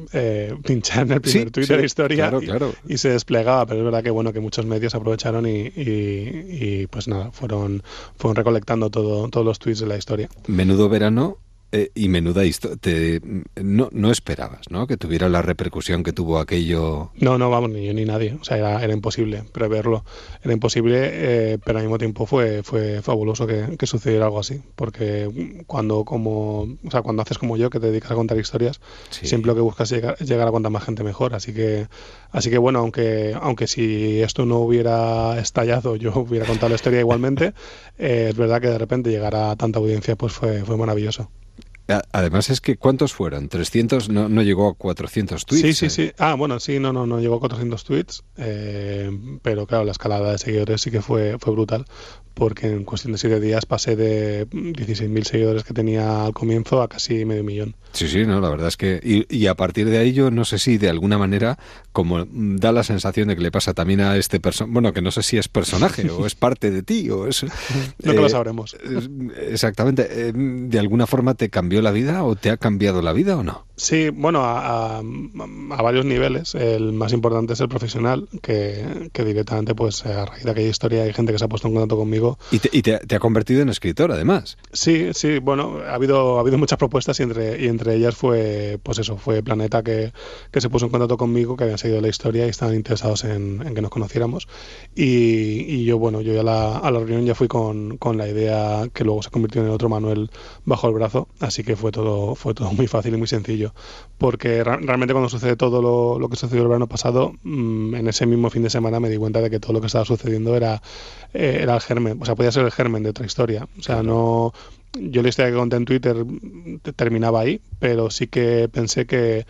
pinchar en el primer Twitter de historia, claro. Y se desplegaba, pero es verdad que bueno, que muchos medios aprovecharon y pues nada, fueron recolectando todos los tweets de la historia. Menudo verano. Y menuda historia. No esperabas, ¿no?, que tuviera la repercusión que tuvo aquello. No, vamos, ni yo ni nadie. O sea, era imposible preverlo. Era imposible, pero al mismo tiempo fue fabuloso que sucediera algo así. Porque cuando haces como yo, que te dedicas a contar historias, siempre lo que buscas es llegar a cuanta más gente mejor. Así que bueno, aunque si esto no hubiera estallado, yo hubiera contado la historia igualmente. Es verdad que de repente llegar a tanta audiencia pues fue maravilloso. Además es que, ¿cuántos fueron? 300, no llegó a 400 tweets. Sí. Ah, bueno, sí, no llegó a 400 tweets, pero claro, la escalada de seguidores sí que fue brutal, porque en cuestión de 7 días pasé de 16.000 seguidores que tenía al comienzo a casi medio millón. Sí, no, la verdad es que... Y a partir de ahí yo no sé si de alguna manera, como da la sensación de que le pasa también a este personaje, bueno, que no sé si es personaje o es parte de ti o es... No, que lo sabremos. Exactamente. ¿De alguna forma te cambió la vida o te ha cambiado la vida o no? Sí, bueno, a varios niveles. El más importante es el profesional, que directamente, pues a raíz de aquella historia hay gente que se ha puesto en contacto conmigo. Y te ha convertido en escritor, además. Sí, bueno, ha habido muchas propuestas y entre ellas fue Planeta, que se puso en contacto conmigo, que habían seguido la historia y estaban interesados en que nos conociéramos. Y yo, bueno, yo a la reunión ya fui con la idea que luego se convirtió en el otro Manuel bajo el brazo, así que fue todo muy fácil y muy sencillo. Porque realmente cuando sucede todo lo que sucedió el verano pasado, en ese mismo fin de semana me di cuenta de que todo lo que estaba sucediendo era el germen. O sea, podía ser el germen de otra historia. O sea, no... Yo la historia que conté en Twitter terminaba ahí, pero sí que pensé que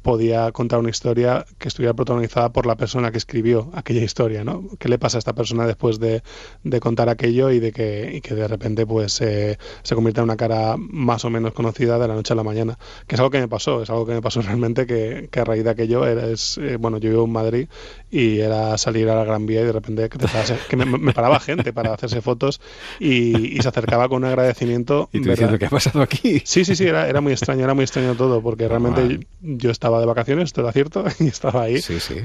podía contar una historia que estuviera protagonizada por la persona que escribió aquella historia, ¿no? ¿Qué le pasa a esta persona después de contar aquello y que de repente pues se convierta en una cara más o menos conocida de la noche a la mañana? Que es algo que me pasó, realmente, que a raíz de aquello bueno, yo vivo en Madrid y era salir a la Gran Vía y de repente que me paraba gente para hacerse fotos y se acercaba con un agradecimiento. Y tú diciendo, ¿qué ha pasado aquí? Sí, era muy extraño, todo, porque realmente yo estaba de vacaciones, todo era cierto, y estaba ahí,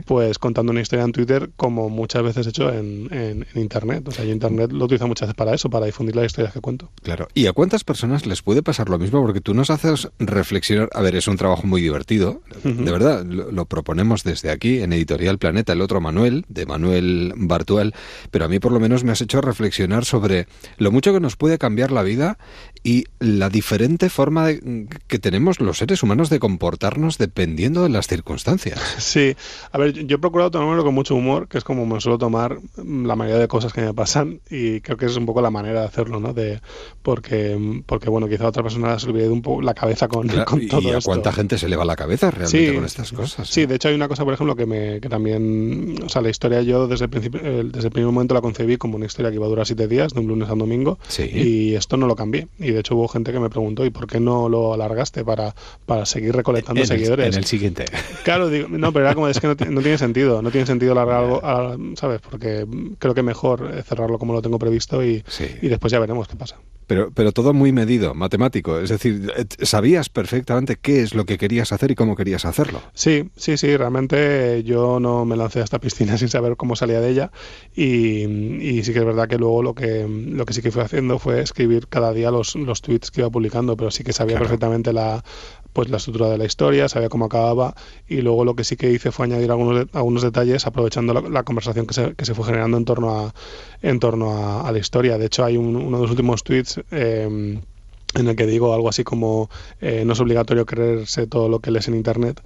pues contando una historia en Twitter, como muchas veces he hecho en Internet. O sea, yo Internet lo utilizo muchas veces para eso, para difundir las historias que cuento. Claro. ¿Y a cuántas personas les puede pasar lo mismo? Porque tú nos haces reflexionar. A ver, es un trabajo muy divertido, de verdad, lo proponemos desde aquí, en Editorial Planeta, el otro Manuel, de Manuel Bartual, pero a mí por lo menos me has hecho reflexionar sobre lo mucho que nos puede cambiar la vida y la diferente forma que tenemos los seres humanos de comportarnos dependiendo de las circunstancias. Sí, a ver, yo he procurado tomármelo con mucho humor, que es como me suelo tomar la mayoría de cosas que me pasan, y creo que es un poco la manera de hacerlo, ¿no? Porque bueno, quizá a otra persona se le olvide un poco la cabeza con todo esto. ¿Y a cuánta gente se le va la cabeza realmente con estas cosas? Sí, de hecho hay una cosa, por ejemplo, que también... O sea, la historia yo desde el primer momento la concebí como una historia que iba a durar 7 días, de un lunes a un domingo, y esto no lo cambié. Y de hecho hubo gente que me preguntó, ¿y por qué no lo alargaste para seguir recolectando seguidores? En el siguiente. Claro, digo, no, pero era como, es que no tiene sentido. No tiene sentido alargar algo, ¿sabes? Porque creo que mejor cerrarlo como lo tengo previsto y después ya veremos qué pasa. Pero todo muy medido, matemático. Es decir, sabías perfectamente qué es lo que querías hacer y cómo querías hacerlo. Sí. Realmente yo no me lancé a esta piscina sin saber cómo salía de ella. Y sí que es verdad que luego lo que sí que fui haciendo fue escribir cada día los tweets que iba publicando, pero sí que sabía perfectamente la estructura de la historia, sabía cómo acababa, y luego lo que sí que hice fue añadir algunos detalles aprovechando la conversación que se fue generando en torno a la historia. De hecho, hay uno de los últimos tweets en el que digo algo así como no es obligatorio creerse todo lo que lees en internet.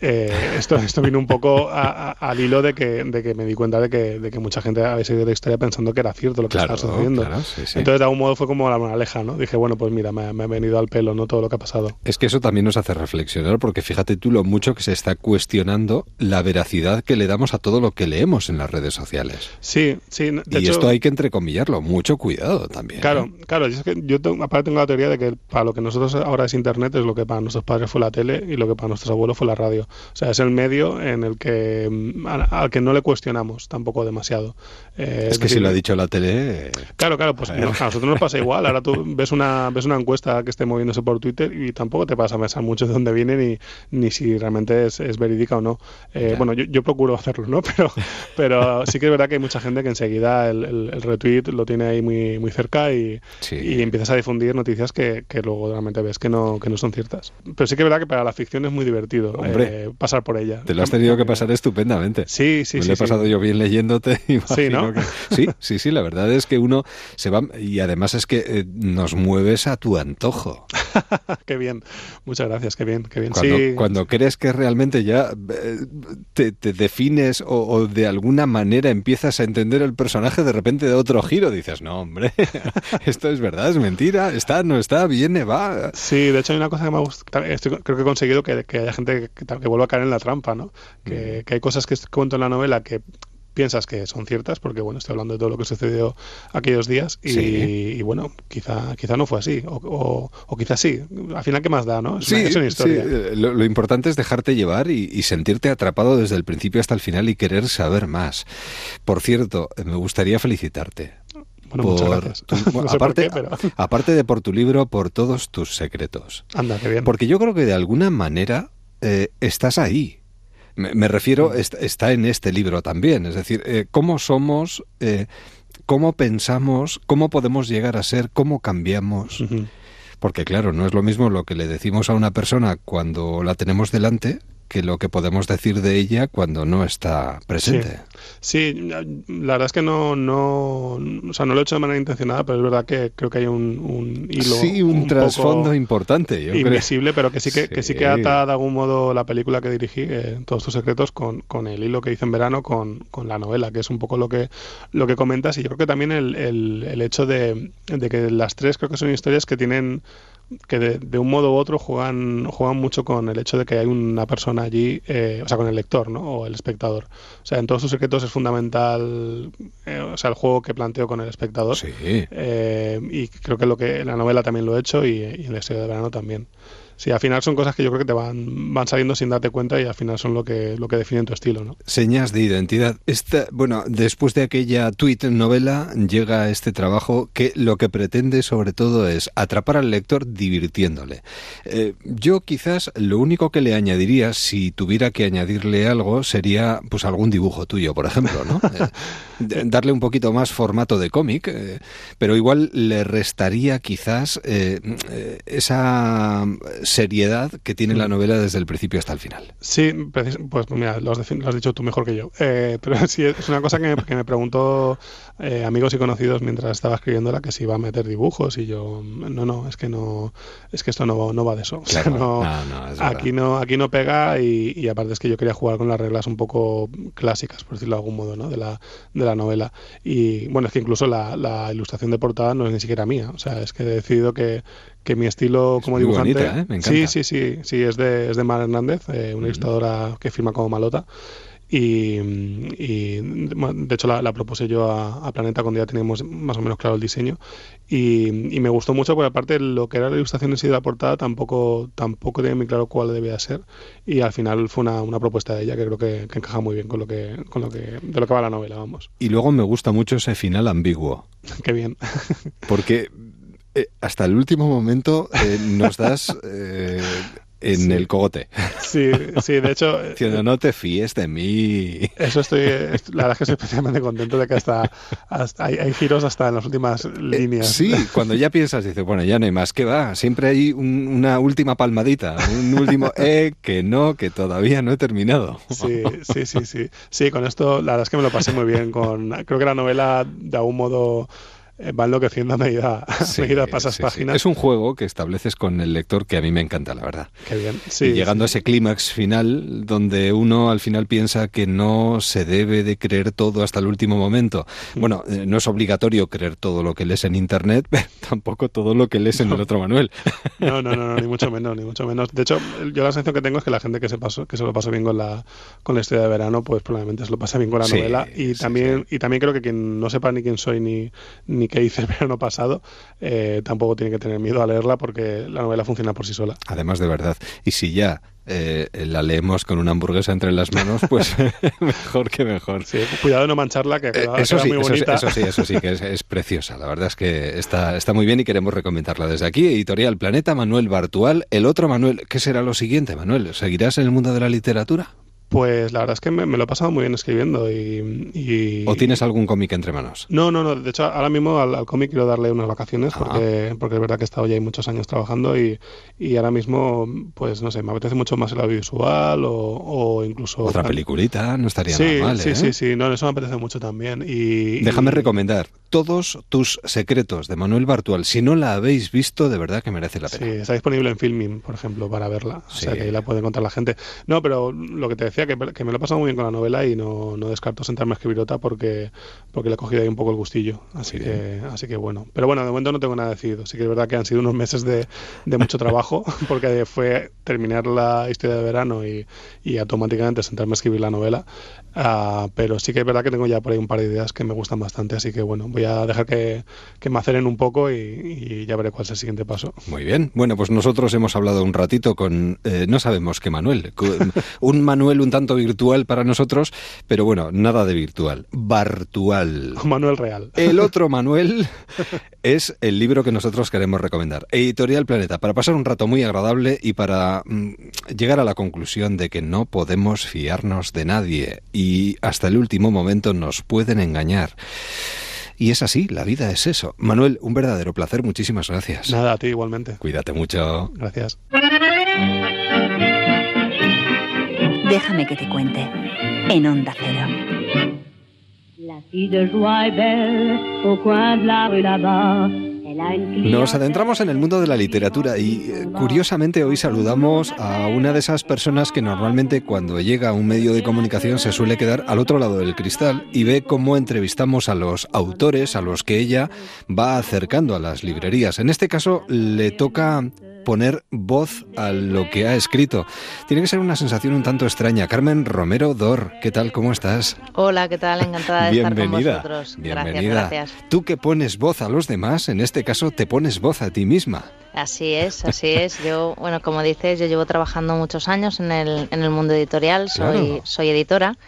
Esto vino un poco al hilo de que me di cuenta de que mucha gente había seguido la historia pensando que era cierto lo que estaba sucediendo. Claro, sí. Entonces, de algún modo, fue como la moraleja, ¿no? Dije, bueno, pues mira, me ha venido al pelo, ¿no?, todo lo que ha pasado. Es que eso también nos hace reflexionar, porque fíjate tú lo mucho que se está cuestionando la veracidad que le damos a todo lo que leemos en las redes sociales. Sí. De hecho, esto hay que entrecomillarlo, mucho cuidado también. Claro. Es que yo aparte tengo la teoría de que para lo que nosotros ahora es internet es lo que para nuestros padres fue la tele y lo que para nuestros abuelos fue la radio. O sea, es el medio en el que al que no le cuestionamos tampoco demasiado. Es que decir, si lo ha dicho la tele... Claro, pues a nosotros nos pasa igual. Ahora tú ves una encuesta que esté moviéndose por Twitter y tampoco te vas a pensar mucho de dónde viene ni si realmente es verídica o no. Bueno, yo procuro hacerlo, ¿no? Pero sí que es verdad que hay mucha gente que enseguida el retweet lo tiene ahí muy, muy cerca y empiezas a difundir noticias que luego realmente ves que no son ciertas. Pero sí que es verdad que para la ficción es muy divertido. Hombre, pasar por ella. Te lo has tenido que pasar estupendamente. Sí. Me lo he pasado yo bien leyéndote. Sí, ¿no? Sí, la verdad es que uno se va... Y además es que nos mueves a tu antojo. Qué bien. Muchas gracias, qué bien. Cuando crees que realmente ya te defines o de alguna manera empiezas a entender el personaje, de repente de otro giro dices, no, hombre, esto es verdad, es mentira, está, no está, viene, va... Sí, de hecho hay una cosa que me gusta... Creo que he conseguido que haya gente que vuelva a caer en la trampa, ¿no? Que hay cosas que cuento en la novela que piensas que son ciertas, porque bueno, estoy hablando de todo lo que sucedió aquellos días y bueno, quizá no fue así o quizá sí. Al final, ¿qué más da, no? Es una historia. Sí. Lo importante es dejarte llevar y sentirte atrapado desde el principio hasta el final y querer saber más. Por cierto, me gustaría felicitarte. Bueno, muchas gracias. No sé aparte, por qué, pero... aparte de por tu libro, por todos tus secretos. Anda, qué bien. Porque yo creo que de alguna manera estás ahí. Me refiero, está en este libro también. Es decir, cómo somos, cómo pensamos, cómo podemos llegar a ser, cómo cambiamos. Uh-huh. Porque claro, no es lo mismo lo que le decimos a una persona cuando la tenemos delante que lo que podemos decir de ella cuando no está presente. Sí, la verdad es que no lo he hecho de manera intencionada, pero es verdad que creo que hay un hilo... Sí, un trasfondo importante, yo invisible, creo. Pero que sí que ata de algún modo la película que dirigí, Todos tus secretos, con el hilo que hice en verano, con la novela, que es un poco lo que comentas. Y yo creo que también el hecho de que las tres creo que son historias que tienen... que de un modo u otro juegan mucho con el hecho de que hay una persona allí, o sea, con el lector, ¿no?, o el espectador. O sea, en todos sus secretos es fundamental, o sea, el juego que planteo con el espectador. Sí. Y creo que en la novela también lo he hecho y en el estudio de verano también. Sí, al final son cosas que yo creo que te van saliendo sin darte cuenta y al final son lo que definen tu estilo, ¿no? Señas de identidad. Bueno, después de aquella tweet novela llega este trabajo que lo que pretende sobre todo es atrapar al lector divirtiéndole. Yo quizás lo único que le añadiría, si tuviera que añadirle algo, sería pues algún dibujo tuyo, por ejemplo, ¿no? Darle un poquito más formato de cómic, pero igual le restaría quizás esa... seriedad que tiene la novela desde el principio hasta el final. Sí, pues mira, lo has dicho tú mejor que yo. Pero sí, es una cosa que me preguntó amigos y conocidos mientras estaba escribiéndola, que si iba a meter dibujos, y yo, es que esto no va de eso. Claro, o sea, aquí no pega y aparte es que yo quería jugar con las reglas un poco clásicas, por decirlo de algún modo, ¿no?, de la novela. Y bueno, es que incluso la ilustración de portada no es ni siquiera mía. O sea, es que he decidido que mi estilo como dibujante... Bonita, ¿eh? Me encanta. Sí, es de Mar Hernández, una ilustradora que firma como Malota. Y de hecho la propuse yo a Planeta cuando ya teníamos más o menos claro el diseño, y me gustó mucho, porque aparte lo que era la ilustración en sí de la portada tampoco tenía muy claro cuál debía ser, y al final fue una propuesta de ella que creo que encaja muy bien de lo que va la novela, vamos. Y luego me gusta mucho ese final ambiguo. Qué bien. Porque hasta el último momento nos das... el cogote. Sí, de hecho... no te fíes de mí. Eso la verdad es que estoy especialmente contento de que hasta hay giros hasta en las últimas líneas. Sí, cuando ya piensas, dices, bueno, ya no hay más, ¿qué va? Siempre hay una última palmadita, un último que todavía no he terminado. Sí. Sí, con esto la verdad es que me lo pasé muy bien. Creo que la novela, de algún modo... va enloqueciendo a medida pasas páginas. Sí. Es un juego que estableces con el lector que a mí me encanta, la verdad. Qué bien. Sí, y llegando a ese clímax final, donde uno al final piensa que no se debe de creer todo hasta el último momento. Bueno, no es obligatorio creer todo lo que lees en Internet, pero tampoco todo lo que lees en el otro Manuel. No, ni mucho menos. De hecho, yo la sensación que tengo es que la gente que se lo pasó bien con la historia de verano, pues probablemente se lo pasa bien con la novela. Y también creo que quien no sepa ni quién soy ni que hice el verano pasado, tampoco tiene que tener miedo a leerla, porque la novela funciona por sí sola. Además, de verdad. Y si ya la leemos con una hamburguesa entre las manos, pues mejor que mejor. Sí, cuidado de no mancharla, que queda muy bonita. Eso sí, que es preciosa. La verdad es que está muy bien y queremos recomendarla desde aquí. Editorial Planeta, Manuel Bartual. El otro Manuel, ¿qué será lo siguiente, Manuel? ¿Seguirás en el mundo de la literatura? Pues la verdad es que me lo he pasado muy bien escribiendo y... ¿O tienes algún cómic entre manos? No. De hecho, ahora mismo al cómic quiero darle unas vacaciones porque es verdad que he estado ya ahí muchos años trabajando y ahora mismo, pues no sé, me apetece mucho más el audiovisual o incluso... Otra peliculita, no estaría nada mal, ¿eh? Sí. No, eso me apetece mucho también. Déjame recomendar Todos tus secretos, de Manuel Bartual. Si no la habéis visto, de verdad que merece la pena. Sí, está disponible en Filmin, por ejemplo, para verla. Sí. O sea, que ahí la puede encontrar la gente. No, pero lo que te decía, que me lo he pasado muy bien con la novela y no descarto sentarme a escribir otra porque le he cogido ahí un poco el gustillo. Así que bueno. Pero bueno, de momento no tengo nada decidido. Sí que es verdad que han sido unos meses de mucho trabajo, porque fue terminar la historia de verano y automáticamente sentarme a escribir la novela. Pero sí que es verdad que tengo ya por ahí un par de ideas que me gustan bastante, así que bueno, voy a dejar que maceren un poco y ya veré cuál es el siguiente paso. Muy bien. Bueno, pues nosotros hemos hablado un ratito con, no sabemos qué Manuel, un Manuel un tanto virtual para nosotros, pero bueno, nada de virtual. Bartual. Manuel real. El otro Manuel es el libro que nosotros queremos recomendar. Editorial Planeta, para pasar un rato muy agradable y para llegar a la conclusión de que no podemos fiarnos de nadie y hasta el último momento nos pueden engañar. Y es así, la vida es eso. Manuel, un verdadero placer, muchísimas gracias. Nada, a ti igualmente. Cuídate mucho. Gracias. Déjame que te cuente, en Onda Cero. Nos adentramos en el mundo de la literatura y, curiosamente, hoy saludamos a una de esas personas que normalmente cuando llega a un medio de comunicación se suele quedar al otro lado del cristal y ve cómo entrevistamos a los autores a los que ella va acercando a las librerías. En este caso le toca poner voz a lo que ha escrito. Tiene que ser una sensación un tanto extraña. Carmen Romero Dor, ¿qué tal? ¿Cómo estás? Hola, ¿qué tal? Encantada de estar con vosotros. Gracias. Tú que pones voz a los demás, en este caso te pones voz a ti misma. Así es. Yo, bueno, como dices, yo llevo trabajando muchos años en el mundo editorial, soy editora.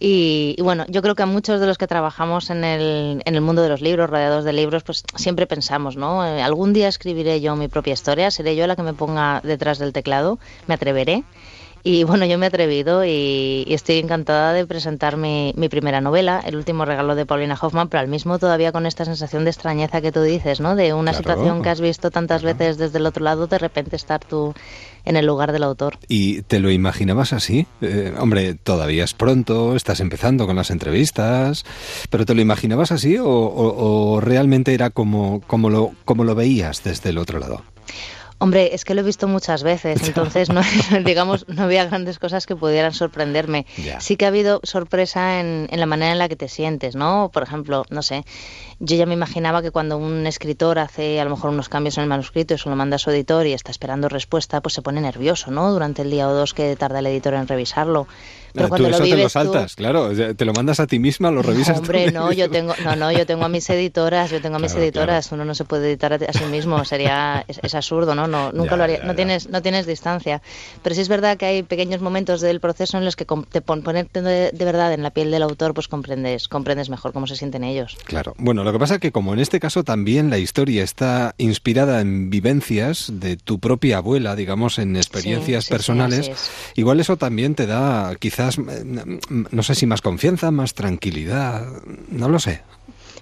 Y bueno, yo creo que a muchos de los que trabajamos en el mundo de los libros, rodeados de libros, pues siempre pensamos, ¿no? Algún día escribiré yo mi propia historia, seré yo la que me ponga detrás del teclado, me atreveré. Y bueno, yo me he atrevido y estoy encantada de presentar mi primera novela, El último regalo de Paulina Hoffman, pero al mismo todavía con esta sensación de extrañeza que tú dices, ¿no? De una situación que has visto tantas veces desde el otro lado, de repente estar tú en el lugar del autor. ¿Y te lo imaginabas así? Hombre, todavía es pronto, estás empezando con las entrevistas, pero ¿te lo imaginabas así o realmente era como lo veías desde el otro lado? Hombre, es que lo he visto muchas veces, entonces no, digamos, no había grandes cosas que pudieran sorprenderme. Yeah. Sí que ha habido sorpresa en la manera en la que te sientes, ¿no? Por ejemplo, no sé, yo ya me imaginaba que cuando un escritor hace a lo mejor unos cambios en el manuscrito y se lo manda a su editor y está esperando respuesta, pues se pone nervioso, ¿no? Durante el día o dos que tarda el editor en revisarlo. Pero cuando tú eso lo vives, te lo saltas, tú... claro, te lo mandas a ti misma, lo revisas. No, hombre, no, yo tengo a mis editoras, claro. Uno no se puede editar a sí mismo, sería es absurdo, ¿no? No tienes distancia. Pero sí es verdad que hay pequeños momentos del proceso en los que te ponerte de verdad en la piel del autor, pues comprendes mejor cómo se sienten ellos. Claro. Bueno, lo que pasa es que como en este caso también la historia está inspirada en vivencias de tu propia abuela, digamos, en experiencias personales, igual eso también te da quizás, no sé si más confianza, más tranquilidad, no lo sé.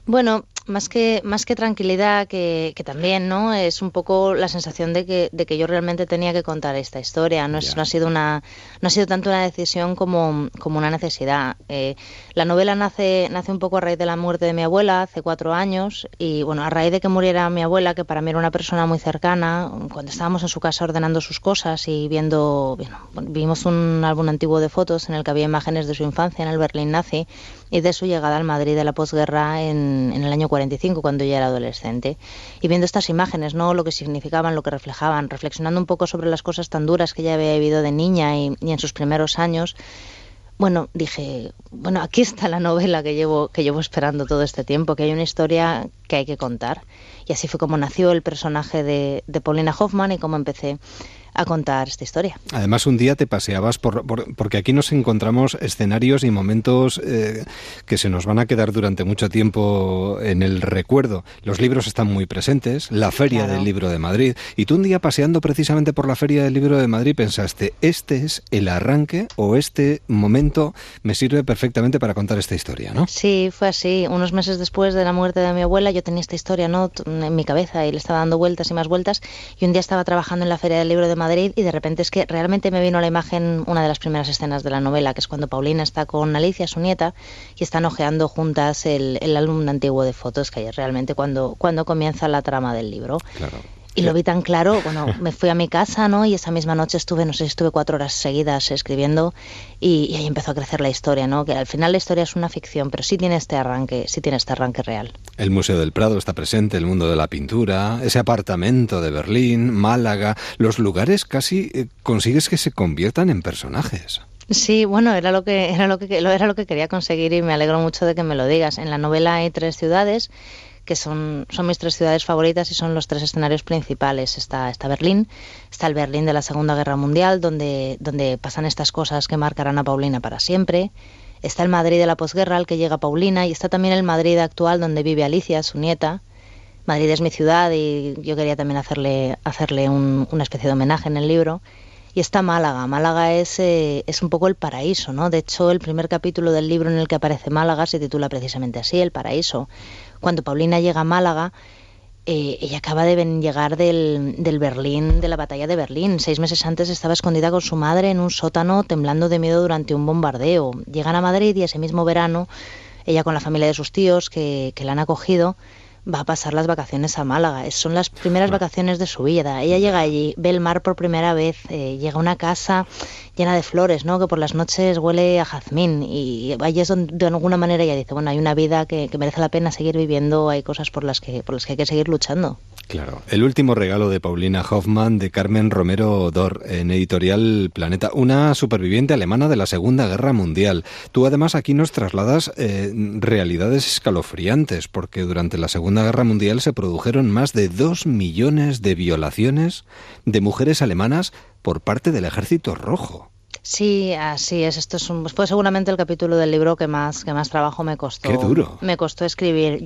Bueno, más que tranquilidad, que también, ¿no? Es un poco la sensación de que yo realmente tenía que contar esta historia. No ha sido tanto una decisión como una necesidad. La novela nace un poco a raíz de la muerte de mi abuela hace 4 años y, bueno, a raíz de que muriera mi abuela, que para mí era una persona muy cercana, cuando estábamos en su casa ordenando sus cosas y vimos un álbum antiguo de fotos en el que había imágenes de su infancia en el Berlín nazi y de su llegada al Madrid de la posguerra en el año 45, cuando ella era adolescente. Y viendo estas imágenes, ¿no?, lo que significaban, lo que reflejaban, reflexionando un poco sobre las cosas tan duras que ella había vivido de niña y en sus primeros años, bueno, dije, bueno, aquí está la novela que llevo esperando todo este tiempo, que hay una historia que hay que contar. Y así fue como nació el personaje de Paulina Hoffman y cómo empecé a contar esta historia. Además, un día te paseabas porque aquí nos encontramos escenarios y momentos que se nos van a quedar durante mucho tiempo en el recuerdo. Los libros están muy presentes, la Feria del Libro de Madrid, y tú un día paseando precisamente por la Feria del Libro de Madrid pensaste, este es el arranque o este momento me sirve perfectamente para contar esta historia, ¿no? Sí, fue así. Unos meses después de la muerte de mi abuela yo tenía esta historia, ¿no?, en mi cabeza y le estaba dando vueltas y más vueltas, y un día estaba trabajando en la Feria del Libro de Madrid y de repente es que realmente me vino a la imagen una de las primeras escenas de la novela, que es cuando Paulina está con Alicia, su nieta, y están hojeando juntas el álbum antiguo de fotos, que es realmente cuando comienza la trama del libro. Claro. Y lo vi tan claro, bueno, me fui a mi casa, ¿no? Y esa misma noche estuve 4 horas seguidas escribiendo y ahí empezó a crecer la historia, ¿no? Que al final la historia es una ficción, pero sí tiene este arranque real. El Museo del Prado está presente, el mundo de la pintura, ese apartamento de Berlín, Málaga, los lugares casi consigues que se conviertan en personajes. Sí, bueno, era lo que quería conseguir y me alegro mucho de que me lo digas. En la novela hay 3 ciudades que son mis 3 ciudades favoritas y son los 3 escenarios principales. Está Berlín, está el Berlín de la Segunda Guerra Mundial, donde pasan estas cosas que marcarán a Paulina para siempre. Está el Madrid de la posguerra, al que llega Paulina, y está también el Madrid actual, donde vive Alicia, su nieta. Madrid es mi ciudad y yo quería también hacerle una especie de homenaje en el libro. Y está Málaga. Málaga es un poco el paraíso, ¿no? De hecho, el primer capítulo del libro en el que aparece Málaga se titula precisamente así, El Paraíso. Cuando Paulina llega a Málaga, ella acaba de llegar del Berlín, de la batalla de Berlín. 6 meses antes estaba escondida con su madre en un sótano, temblando de miedo durante un bombardeo. Llegan a Madrid y ese mismo verano, ella con la familia de sus tíos que la han acogido, va a pasar las vacaciones a Málaga. Son las primeras vacaciones de su vida. Ella llega allí, ve el mar por primera vez, llega a una casa llena de flores, ¿no?, que por las noches huele a jazmín, y ahí es donde de alguna manera ella dice, bueno, hay una vida que merece la pena seguir viviendo, hay cosas por las que hay que seguir luchando. Claro. El último regalo de Paulina Hoffman, de Carmen Romero Dor, en Editorial Planeta, una superviviente alemana de la Segunda Guerra Mundial. Tú además aquí nos trasladas realidades escalofriantes, porque durante la Segunda Guerra Mundial se produjeron más de 2 millones de violaciones de mujeres alemanas por parte del Ejército Rojo. Sí, así es. Esto fue seguramente el capítulo del libro que más trabajo me costó. Qué duro. Me costó escribir.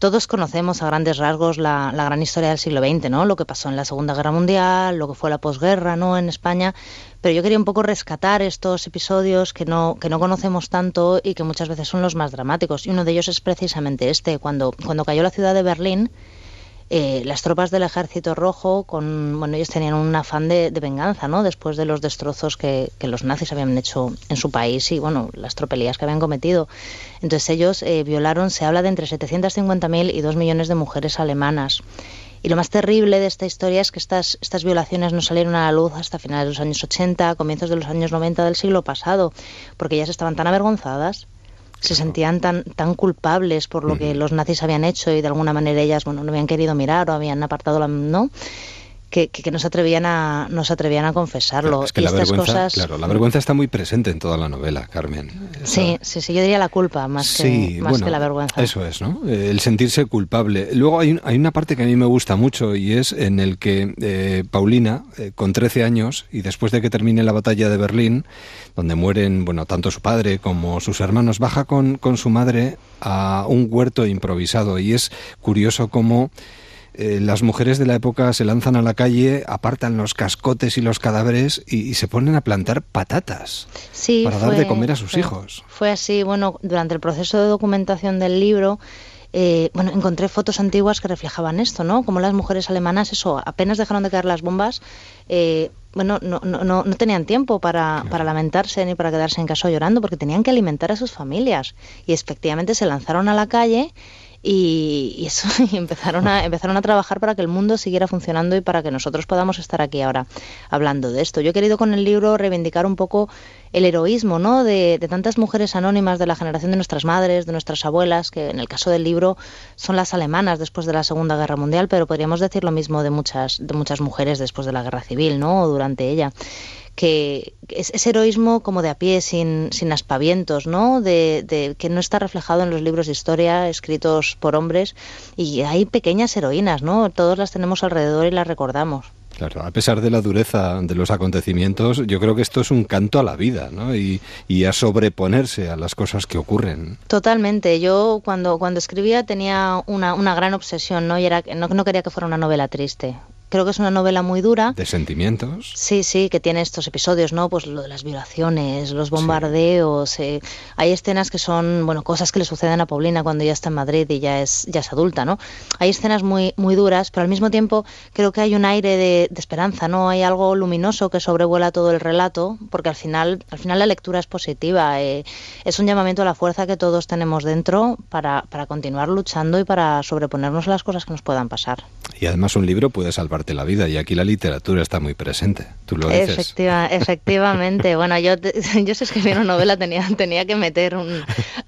Todos conocemos a grandes rasgos la gran historia del siglo XX, ¿no? Lo que pasó en la Segunda Guerra Mundial, lo que fue la posguerra, ¿no?, en España. Pero yo quería un poco rescatar estos episodios que no conocemos tanto y que muchas veces son los más dramáticos. Y uno de ellos es precisamente este. Cuando cayó la ciudad de Berlín, las tropas del Ejército Rojo, ellos tenían un afán de venganza, ¿no?, después de los destrozos que los nazis habían hecho en su país y, bueno, las tropelías que habían cometido. Entonces ellos violaron, se habla de entre 750.000 y 2 millones de mujeres alemanas. Y lo más terrible de esta historia es que estas violaciones no salieron a la luz hasta finales de los años 80, comienzos de los años 90 del siglo pasado, porque ellas estaban tan avergonzadas, se sentían tan culpables por lo que los nazis habían hecho y de alguna manera ellas, bueno, no habían querido mirar o habían apartado la... ¿no? Que no se atrevían a confesarlo. Claro, es que y estas cosas... Claro, la vergüenza está muy presente en toda la novela, Carmen. Sí, yo diría la culpa más que la vergüenza. Eso es, ¿no? El sentirse culpable. Luego hay una parte que a mí me gusta mucho y es en el que Paulina, con 13 años, y después de que termine la batalla de Berlín, donde mueren, bueno, tanto su padre como sus hermanos, baja con su madre a un huerto improvisado. Y es curioso cómo... las mujeres de la época se lanzan a la calle, apartan los cascotes y los cadáveres y se ponen a plantar patatas para dar de comer a sus hijos. Fue así. Bueno, durante el proceso de documentación del libro, encontré fotos antiguas que reflejaban esto, ¿no? Como las mujeres alemanas, eso, apenas dejaron de caer las bombas, no tenían tiempo para lamentarse ni para quedarse en casa llorando, porque tenían que alimentar a sus familias. Y efectivamente se lanzaron a la calle. Y empezaron a trabajar para que el mundo siguiera funcionando y para que nosotros podamos estar aquí ahora hablando de esto. Yo he querido con el libro reivindicar un poco el heroísmo, ¿no?, de tantas mujeres anónimas de la generación de nuestras madres, de nuestras abuelas, que en el caso del libro son las alemanas después de la Segunda Guerra Mundial, pero podríamos decir lo mismo de muchas mujeres después de la Guerra Civil, ¿no?, o durante ella. Que es heroísmo como de a pie, sin aspavientos, ¿no? Que no está reflejado en los libros de historia escritos por hombres. Y hay pequeñas heroínas, ¿no? Todos las tenemos alrededor y las recordamos. Claro, a pesar de la dureza de los acontecimientos, yo creo que esto es un canto a la vida, ¿no? Y a sobreponerse a las cosas que ocurren. Totalmente. Yo cuando escribía tenía una gran obsesión, ¿no? Y era, no quería que fuera una novela triste. Creo que es una novela muy dura. ¿De sentimientos? Sí, que tiene estos episodios, ¿no? Pues lo de las violaciones, los bombardeos... Sí. Hay escenas que son, bueno, cosas que le suceden a Paulina cuando ya está en Madrid y ya es adulta, ¿no? Hay escenas muy, muy duras, pero al mismo tiempo creo que hay un aire de esperanza, ¿no? Hay algo luminoso que sobrevuela todo el relato, porque al final la lectura es positiva. Es un llamamiento a la fuerza que todos tenemos dentro para continuar luchando y para sobreponernos a las cosas que nos puedan pasar. Y además un libro puede salvar la vida, y aquí la literatura está muy presente, tú lo dices. Efectivamente. Bueno, yo si escribiera una novela tenía que meter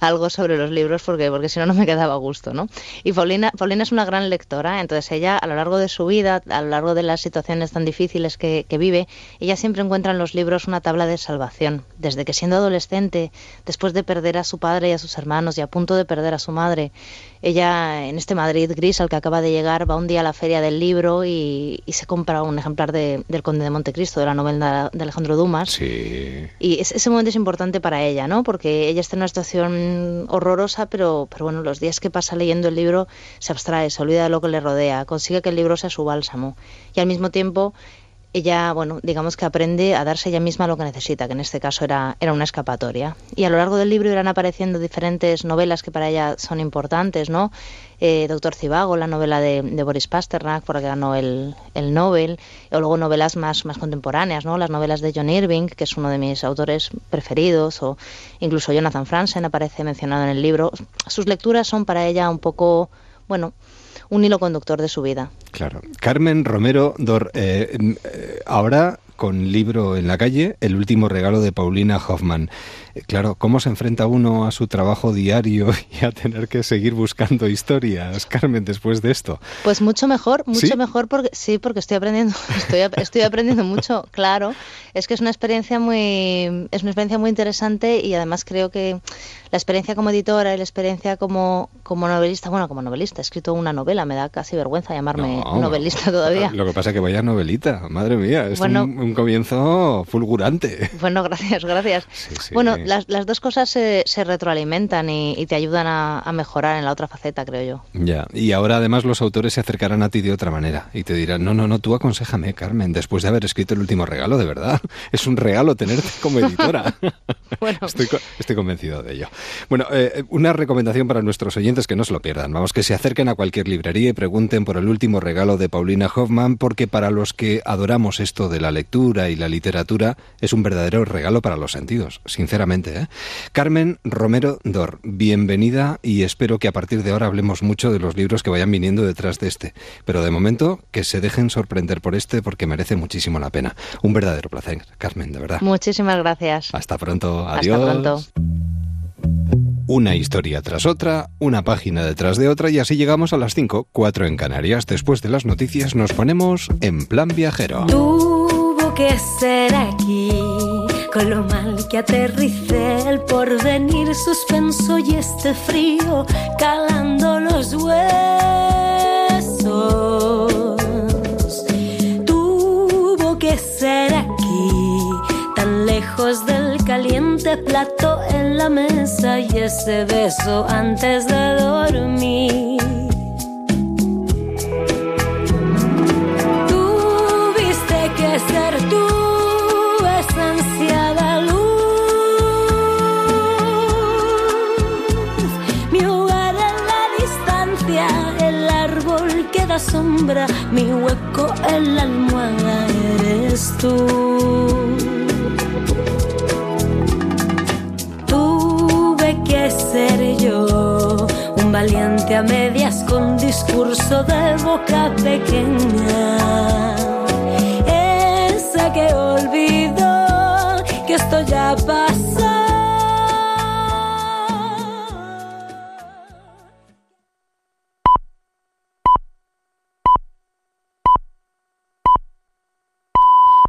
algo sobre los libros porque si no me quedaba a gusto, ¿no? Y Paulina es una gran lectora, entonces ella a lo largo de su vida, a lo largo de las situaciones tan difíciles que vive, ella siempre encuentra en los libros una tabla de salvación. Desde que siendo adolescente, después de perder a su padre y a sus hermanos y a punto de perder a su madre, ella en este Madrid gris al que acaba de llegar va un día a la feria del libro y se compra un ejemplar del Conde de Montecristo, de la novela de Alejandro Dumas. Sí. Y ese momento es importante para ella, ¿no? Porque ella está en una situación horrorosa, pero bueno, los días que pasa leyendo el libro se abstrae, se olvida de lo que le rodea, consigue que el libro sea su bálsamo. Y al mismo tiempo ella, bueno, digamos que aprende a darse ella misma lo que necesita, que en este caso era una escapatoria. Y a lo largo del libro irán apareciendo diferentes novelas que para ella son importantes, ¿no? Doctor Zivago, la novela de Boris Pasternak, por la que ganó el Nobel, o luego novelas más contemporáneas, ¿no? Las novelas de John Irving, que es uno de mis autores preferidos, o incluso Jonathan Franzen aparece mencionado en el libro. Sus lecturas son para ella un poco, bueno, un hilo conductor de su vida. Claro. Carmen Romero Dor, ahora con libro en la calle, El último regalo de Paulina Hoffman. Claro, ¿cómo se enfrenta uno a su trabajo diario y a tener que seguir buscando historias, Carmen, después de esto? Pues mucho mejor porque estoy aprendiendo mucho, claro. Es que es una experiencia muy interesante y además creo que la experiencia como editora y la experiencia como novelista, he escrito una novela, me da casi vergüenza llamarme novelista todavía. Lo que pasa es que vaya novelita, madre mía, es un comienzo fulgurante. Bueno, gracias. Sí. Bueno, las dos cosas se retroalimentan y te ayudan a mejorar en la otra faceta, creo yo. Ya, y ahora además los autores se acercarán a ti de otra manera y te dirán, no, tú aconséjame, Carmen, después de haber escrito El último regalo, de verdad, es un regalo tenerte como editora. Bueno. Estoy convencido de ello. Bueno, una recomendación para nuestros oyentes, que no se lo pierdan, vamos, que se acerquen a cualquier librería y pregunten por El último regalo de Paulina Hoffman, porque para los que adoramos esto de la lectura, pintura y la literatura es un verdadero regalo para los sentidos, sinceramente, ¿eh? Carmen Romero Dor, bienvenida, y espero que a partir de ahora hablemos mucho de los libros que vayan viniendo detrás de este. Pero de momento, que se dejen sorprender por este, porque merece muchísimo la pena. Un verdadero placer, Carmen, de verdad. Muchísimas gracias. Hasta pronto. Adiós. Hasta pronto. Una historia tras otra, una página detrás de otra, y así llegamos a las 5, 4 en Canarias. Después de las noticias nos ponemos en plan viajero. Tuvo que ser aquí, con lo mal que aterricé, el porvenir suspenso y este frío calando los huesos. Tuvo que ser aquí, tan lejos del caliente plato en la mesa y ese beso antes de dormir. Tuviste que ser tú, esa ansiada luz, mi hogar en la distancia, el árbol que da sombra, mi hueco en la almohada eres tú. Que ser yo, un valiente a medias con discurso de boca pequeña, esa que olvidó que esto ya pasó.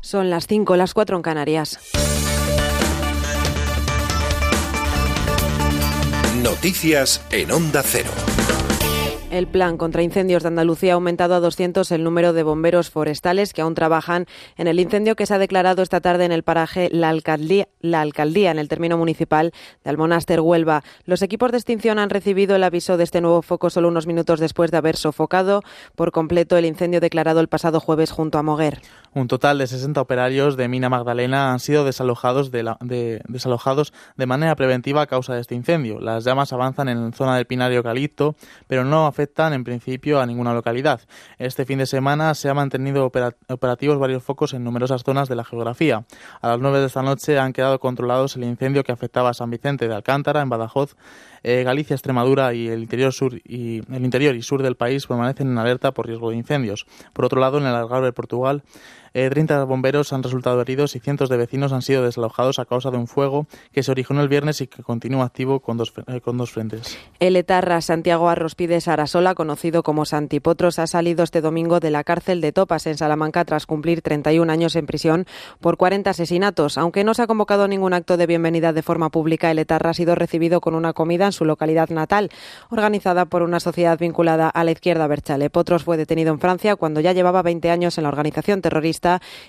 Son las 5, las 4 en Canarias. Noticias en Onda Cero. El plan contra incendios de Andalucía ha aumentado a 200 el número de bomberos forestales que aún trabajan en el incendio que se ha declarado esta tarde en el paraje La Alcaldía, en el término municipal de Almonaster, Huelva. Los equipos de extinción han recibido el aviso de este nuevo foco solo unos minutos después de haber sofocado por completo el incendio declarado el pasado jueves junto a Moguer. Un total de 60 operarios de Mina Magdalena han sido desalojados de manera preventiva a causa de este incendio. Las llamas avanzan en zona del Pinar y Eucalipto, pero no afectan en principio a ninguna localidad. Este fin de semana se han mantenido operativos varios focos en numerosas zonas de la geografía. A las 9 de esta noche han quedado controlados el incendio que afectaba a San Vicente de Alcántara, en Badajoz, Galicia, Extremadura y el interior y sur del país permanecen en alerta por riesgo de incendios. Por otro lado, en el Algarve de Portugal, 30 bomberos han resultado heridos y cientos de vecinos han sido desalojados a causa de un fuego que se originó el viernes y que continúa activo con dos frentes. El etarra Santiago Arrospide Sarasola, conocido como Santi Potros, ha salido este domingo de la cárcel de Topas en Salamanca tras cumplir 31 años en prisión por 40 asesinatos. Aunque no se ha convocado ningún acto de bienvenida de forma pública, el etarra ha sido recibido con una comida en su localidad natal, organizada por una sociedad vinculada a la izquierda Berchale. Potros fue detenido en Francia cuando ya llevaba 20 años en la organización terrorista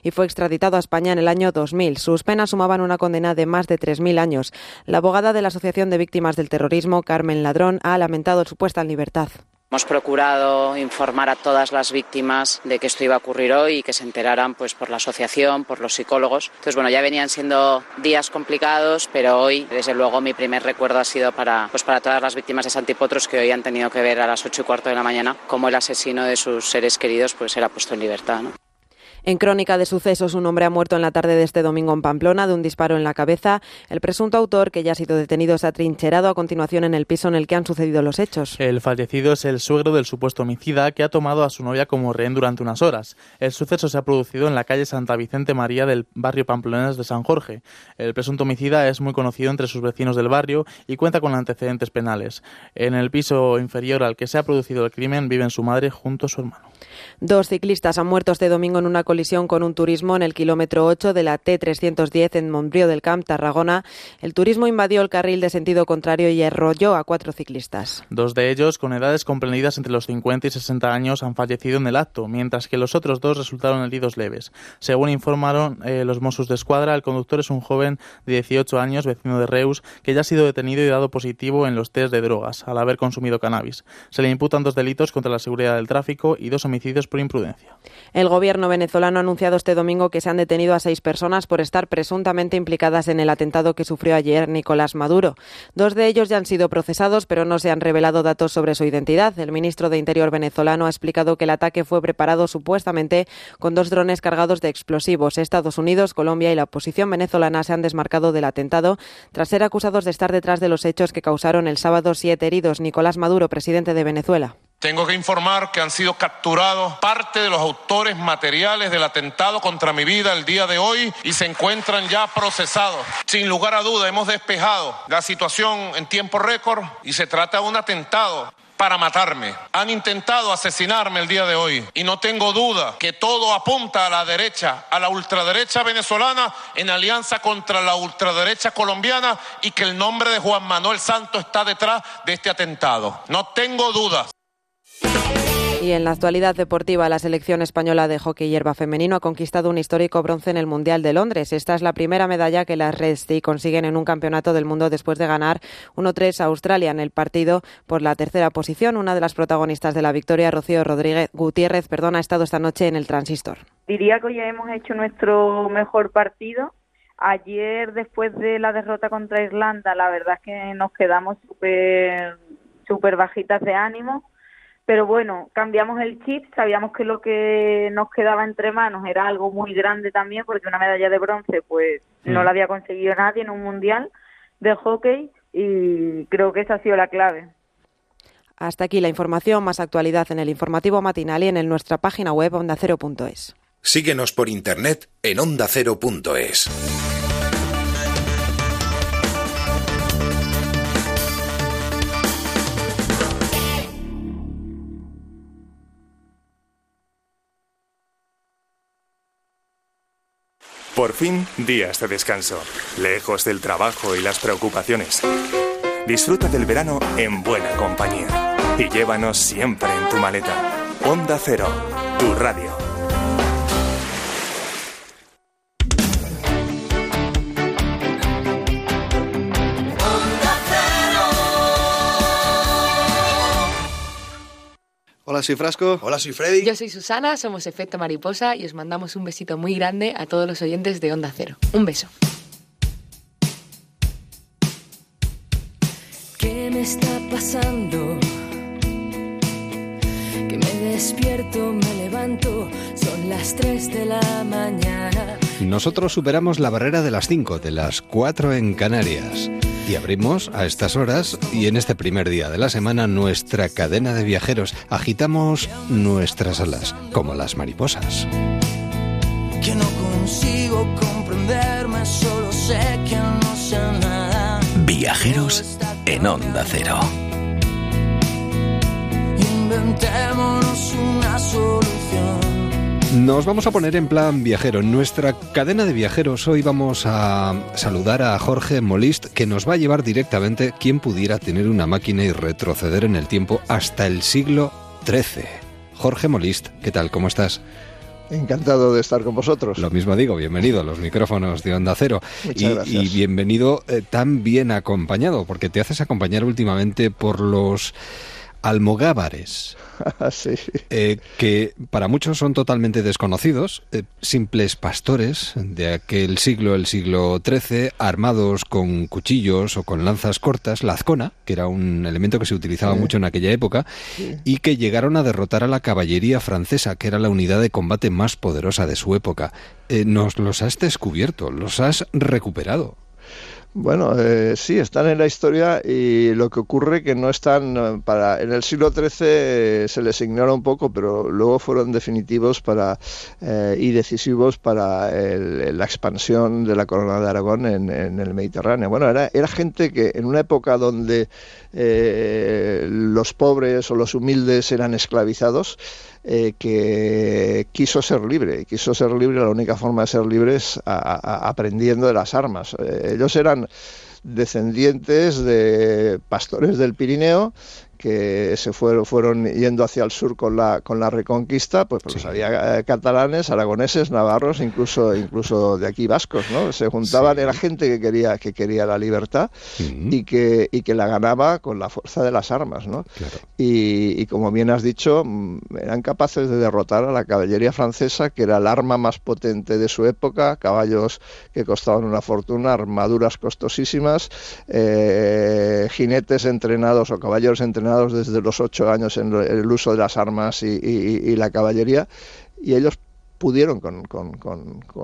y fue extraditado a España en el año 2000. Sus penas sumaban una condena de más de 3.000 años. La abogada de la Asociación de Víctimas del Terrorismo, Carmen Ladrón, ha lamentado su puesta en libertad. Hemos procurado informar a todas las víctimas de que esto iba a ocurrir hoy y que se enteraran pues por la asociación, por los psicólogos. Entonces, bueno, ya venían siendo días complicados, pero hoy, desde luego, mi primer recuerdo ha sido para todas las víctimas de Santi Potros, que hoy han tenido que ver a las 8:15 de la mañana cómo el asesino de sus seres queridos pues era puesto en libertad, ¿no? En crónica de sucesos, un hombre ha muerto en la tarde de este domingo en Pamplona de un disparo en la cabeza. El presunto autor, que ya ha sido detenido, se ha trincherado a continuación en el piso en el que han sucedido los hechos. El fallecido es el suegro del supuesto homicida, que ha tomado a su novia como rehén durante unas horas. El suceso se ha producido en la calle Santa Vicente María del barrio pamplonés de San Jorge. El presunto homicida es muy conocido entre sus vecinos del barrio y cuenta con antecedentes penales. En el piso inferior al que se ha producido el crimen viven su madre junto a su hermano. Dos ciclistas han muerto este domingo en una colisión con un turismo en el kilómetro 8 de la T310 en Montbrió del Camp, Tarragona. El turismo invadió el carril de sentido contrario y arrolló a 4 ciclistas. 2 de ellos, con edades comprendidas entre los 50 y 60 años, han fallecido en el acto, mientras que los otros 2 resultaron heridos leves. Según informaron los Mossos d'Esquadra, el conductor es un joven de 18 años, vecino de Reus, que ya ha sido detenido y dado positivo en los test de drogas, al haber consumido cannabis. Se le imputan 2 delitos contra la seguridad del tráfico y 2 homicidios por imprudencia. El gobierno venezolano venezolano ha anunciado este domingo que se han detenido a 6 personas por estar presuntamente implicadas en el atentado que sufrió ayer Nicolás Maduro. 2 de ellos ya han sido procesados, pero no se han revelado datos sobre su identidad. El ministro de Interior venezolano ha explicado que el ataque fue preparado supuestamente con 2 drones cargados de explosivos. Estados Unidos, Colombia y la oposición venezolana se han desmarcado del atentado tras ser acusados de estar detrás de los hechos que causaron el sábado 7 heridos. Nicolás Maduro, presidente de Venezuela. Tengo que informar que han sido capturados parte de los autores materiales del atentado contra mi vida el día de hoy y se encuentran ya procesados. Sin lugar a duda, hemos despejado la situación en tiempo récord y se trata de un atentado para matarme. Han intentado asesinarme el día de hoy y no tengo duda que todo apunta a la derecha, a la ultraderecha venezolana en alianza contra la ultraderecha colombiana y que el nombre de Juan Manuel Santos está detrás de este atentado. No tengo dudas. Y en la actualidad deportiva, la selección española de hockey hierba femenino ha conquistado un histórico bronce en el Mundial de Londres. Esta es la primera medalla que las Resti consiguen en un campeonato del mundo después de ganar 1-3 a Australia en el partido por la tercera posición. Una de las protagonistas de la victoria, Rocío Gutiérrez, ha estado esta noche en el Transistor. Diría que hoy hemos hecho nuestro mejor partido. Ayer, después de la derrota contra Irlanda, la verdad es que nos quedamos súper bajitas de ánimo. Pero bueno, cambiamos el chip, sabíamos que lo que nos quedaba entre manos era algo muy grande también, porque una medalla de bronce pues no la había conseguido nadie en un mundial de hockey y creo que esa ha sido la clave. Hasta aquí la información, más actualidad en el informativo matinal y en nuestra página web ondacero.es. Síguenos por internet en ondacero.es. Por fin, días de descanso, lejos del trabajo y las preocupaciones. Disfruta del verano en buena compañía y llévanos siempre en tu maleta. Onda Cero, tu radio. Hola, soy Frasco. Hola, soy Freddy. Yo soy Susana, somos Efecto Mariposa y os mandamos un besito muy grande a todos los oyentes de Onda Cero. Un beso. ¿Qué me está pasando? Que me despierto, me levanto, son las 3 de la mañana. Nosotros superamos la barrera de las 5, de las 4 en Canarias. Y abrimos a estas horas y en este primer día de la semana nuestra cadena de viajeros. Agitamos nuestras alas, como las mariposas. Que no consigo comprenderme, solo sé que no sé nada. Viajeros en Onda Cero. Inventémonos una solución. Nos vamos a poner en plan viajero. En nuestra cadena de viajeros hoy vamos a saludar a Jorge Molist, que nos va a llevar directamente, quien pudiera tener una máquina y retroceder en el tiempo hasta el siglo XIII. Jorge Molist, ¿qué tal? ¿Cómo estás? Encantado de estar con vosotros. Lo mismo digo, bienvenido a los micrófonos de Onda Cero. Muchas gracias. Y bienvenido tan bien acompañado, porque te haces acompañar últimamente por los almogávares, sí. Que para muchos son totalmente desconocidos, simples pastores de aquel siglo, el siglo XIII, armados con cuchillos o con lanzas cortas, la azcona, que era un elemento que se utilizaba mucho en aquella época, y que llegaron a derrotar a la caballería francesa, que era la unidad de combate más poderosa de su época. Nos los has descubierto, los has recuperado. Bueno, sí, están en la historia y lo que ocurre que no están para... En el siglo XIII se les ignora un poco, pero luego fueron definitivos para y decisivos para la expansión de la corona de Aragón en el Mediterráneo. Bueno, era gente que en una época donde los pobres o los humildes eran esclavizados, que quiso ser libre. La única forma de ser libre es aprendiendo de las armas. Ellos eran descendientes de pastores del Pirineo que se fueron yendo hacia el sur con la Reconquista, pues sí. Había catalanes, aragoneses, navarros, incluso de aquí vascos, ¿no? Se juntaban, sí. Era gente que quería la libertad, uh-huh. y que la ganaba con la fuerza de las armas, ¿no? Claro. Y como bien has dicho, eran capaces de derrotar a la caballería francesa, que era el arma más potente de su época, caballos que costaban una fortuna, armaduras costosísimas, jinetes entrenados o caballeros entrenados desde los 8 años en el uso de las armas y la caballería, y ellos pudieron con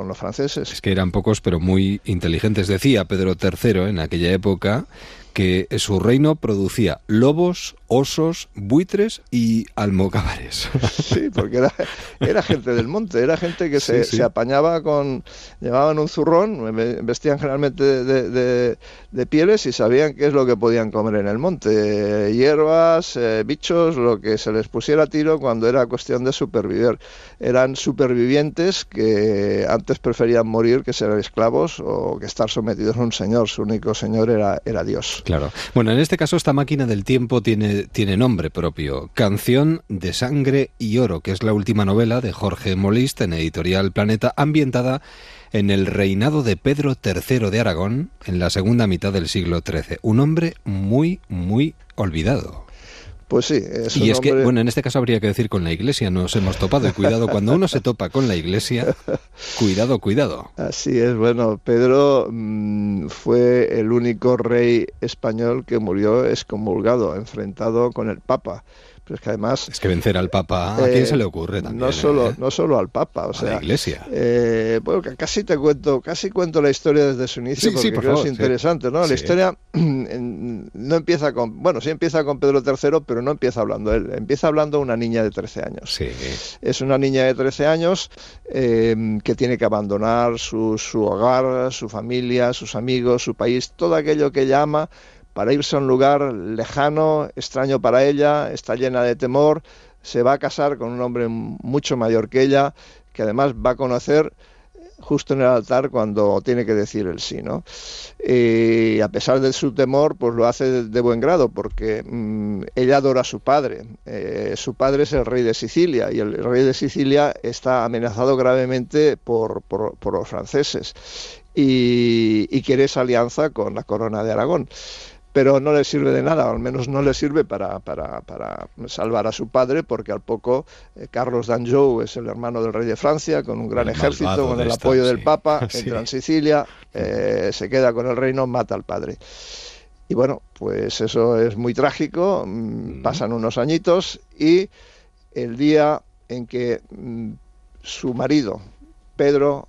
los franceses. Es que eran pocos, pero muy inteligentes. Decía Pedro III en aquella época que su reino producía lobos, osos, buitres y almocávares. Sí, porque era gente del monte, era gente que se apañaba llevaban un zurrón, vestían generalmente de pieles y sabían qué es lo que podían comer en el monte. Hierbas, bichos, lo que se les pusiera a tiro cuando era cuestión de supervivir. Eran supervivientes que antes preferían morir que ser esclavos o que estar sometidos a un señor. Su único señor era Dios. Claro. Bueno, en este caso esta máquina del tiempo tiene nombre propio. Canción de Sangre y Oro, que es la última novela de Jorge Molist en Editorial Planeta, ambientada en el reinado de Pedro III de Aragón en la segunda mitad del siglo XIII. Un hombre muy, muy olvidado. Pues sí. Y es que, bueno, en este caso habría que decir con la Iglesia nos hemos topado. Y cuidado, cuando uno se topa con la Iglesia, cuidado, cuidado. Así es. Bueno, Pedro fue el único rey español que murió excomulgado, enfrentado con el Papa. Pero es que además... Es que vencer al Papa, ¿a quién se le ocurre también? No solo al Papa, o sea... A la Iglesia. Bueno, casi cuento la historia desde su inicio, porque por creo favor, es interesante, sí. ¿No? La historia no empieza con... Bueno, sí empieza con Pedro III, pero no empieza hablando él. Empieza hablando una niña de 13 años. Sí. Es una niña de 13 años que tiene que abandonar su hogar, su familia, sus amigos, su país, todo aquello que ella ama, para irse a un lugar lejano, extraño para ella, está llena de temor, se va a casar con un hombre mucho mayor que ella, que además va a conocer justo en el altar cuando tiene que decir el sí, ¿no? Y a pesar de su temor, pues lo hace de buen grado, porque ella adora a su padre. Su padre es el rey de Sicilia, y el rey de Sicilia está amenazado gravemente por los franceses, y quiere esa alianza con la corona de Aragón. Pero no le sirve de nada, o al menos no le sirve para salvar a su padre, porque al poco Carlos d'Anjou es el hermano del rey de Francia, con un gran ejército, con el apoyo del Papa, entra en Sicilia, se queda con el reino, mata al padre. Y bueno, pues eso es muy trágico, pasan unos añitos, y el día en que su marido, Pedro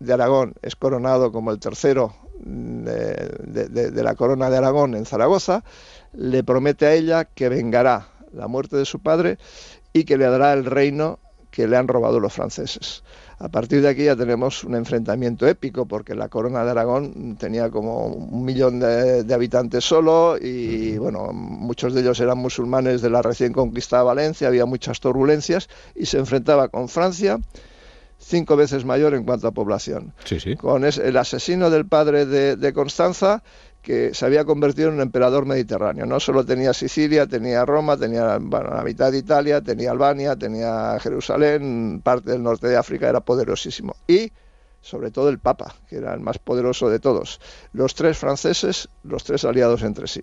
de Aragón, es coronado como el tercero de la corona de Aragón en Zaragoza, le promete a ella que vengará la muerte de su padre y que le dará el reino que le han robado los franceses. A partir de aquí ya tenemos un enfrentamiento épico, porque la corona de Aragón tenía como 1 millón de habitantes solo, y bueno, muchos de ellos eran musulmanes de la recién conquistada Valencia, había muchas turbulencias, y se enfrentaba con Francia, 5 veces mayor en cuanto a población. Sí, sí. Con el asesino del padre de Constanza, que se había convertido en un emperador mediterráneo. No solo tenía Sicilia, tenía Roma, tenía, bueno, la mitad de Italia, tenía Albania, tenía Jerusalén, parte del norte de África, era poderosísimo. Y sobre todo el Papa, que era el más poderoso de todos. Los 3 franceses, los 3 aliados entre sí.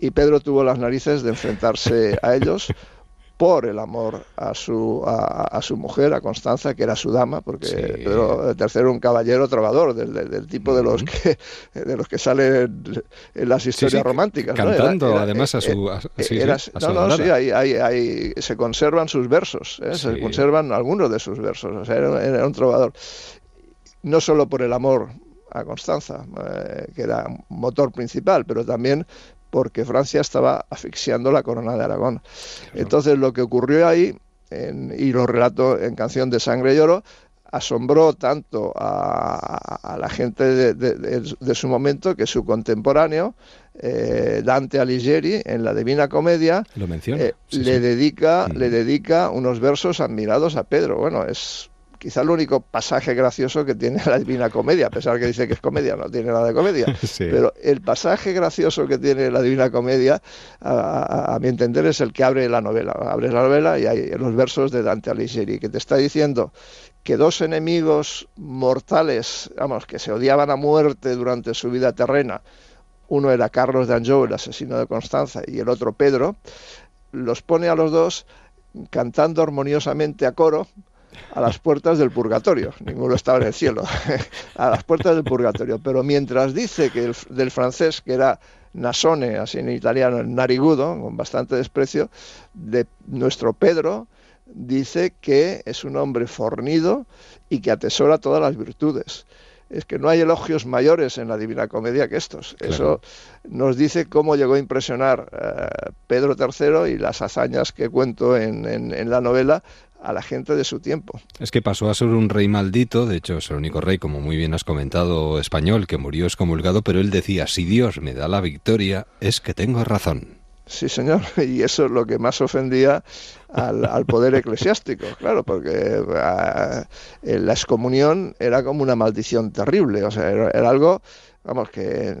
Y Pedro tuvo las narices de enfrentarse a ellos, por el amor a su mujer, a Constanza, que era su dama, porque sí. Pedro III era un caballero trovador, del tipo de los que salen en las historias románticas. Cantando, ¿no? Además ahí se conservan sus versos, se conservan algunos de sus versos, o sea, era un trovador. No solo por el amor a Constanza, que era motor principal, pero también porque Francia estaba asfixiando la corona de Aragón. Entonces lo que ocurrió ahí, y lo relato en Canción de Sangre y Oro, asombró tanto a la gente de su momento, que su contemporáneo, Dante Alighieri, en la Divina Comedia, lo menciona. Le dedica unos versos admirados a Pedro. Bueno, es quizá el único pasaje gracioso que tiene la Divina Comedia, a pesar que dice que es comedia, no tiene nada de comedia, sí. Pero el pasaje gracioso que tiene la Divina Comedia, a mi entender, es el que abre la novela. Abre la novela y hay los versos de Dante Alighieri, que te está diciendo que dos enemigos mortales, vamos, que se odiaban a muerte durante su vida terrena, uno era Carlos de Anjou, el asesino de Constanza, y el otro Pedro, los pone a los dos cantando armoniosamente a coro a las puertas del purgatorio. Ninguno estaba en el cielo, a las puertas del purgatorio. Pero mientras dice que del francés, que era nasone, así en italiano, narigudo, con bastante desprecio, de nuestro Pedro, dice que es un hombre fornido y que atesora todas las virtudes. Es que no hay elogios mayores en la Divina Comedia que estos. Claro. Eso nos dice cómo llegó a impresionar Pedro III y las hazañas que cuento en la novela a la gente de su tiempo. Es que pasó a ser un rey maldito, de hecho es el único rey, como muy bien has comentado, español, que murió excomulgado, pero él decía, si Dios me da la victoria, es que tengo razón. Sí, señor, y eso es lo que más ofendía al poder eclesiástico, claro, porque la excomunión era como una maldición terrible, o sea, era algo, vamos, que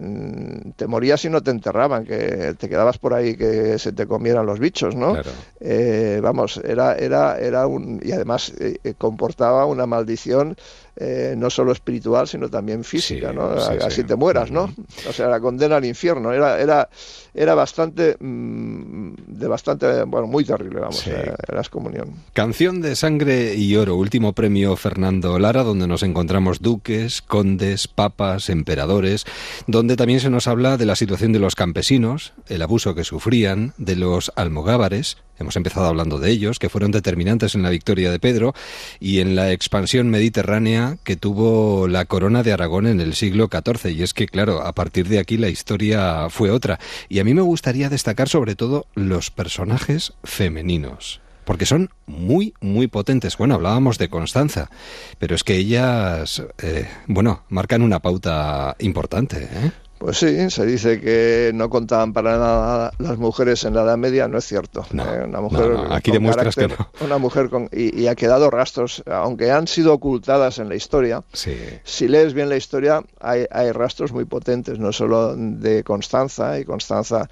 te morías y no te enterraban, que te quedabas por ahí que se te comieran los bichos, ¿no? Claro. Vamos, era un... y además comportaba una maldición no solo espiritual, sino también física, sí, ¿no? Sí, así sí. Te mueras, ¿no? O sea, la condena al infierno. Era bastante, bueno, muy terrible, vamos, sí. La excomunión. Canción de Sangre y Oro, último premio Fernando Lara, donde nos encontramos duques, condes, papas, emperadores, donde también se nos habla de la situación de los campesinos, el abuso que sufrían, de los almogávares. Hemos empezado hablando de ellos, que fueron determinantes en la victoria de Pedro y en la expansión mediterránea que tuvo la corona de Aragón en el siglo XIV. Y es que, claro, a partir de aquí la historia fue otra. Y a mí me gustaría destacar sobre todo los personajes femeninos, porque son muy, muy potentes. Bueno, hablábamos de Constanza, pero es que ellas, bueno, marcan una pauta importante, ¿eh? Pues sí, se dice que no contaban para nada las mujeres en la Edad Media, no es cierto. No, una mujer no, aquí demuestras carácter, que no. Una mujer y ha quedado rastros, aunque han sido ocultadas en la historia, sí. Si lees bien la historia hay rastros muy potentes, no solo de Constanza, y Constanza...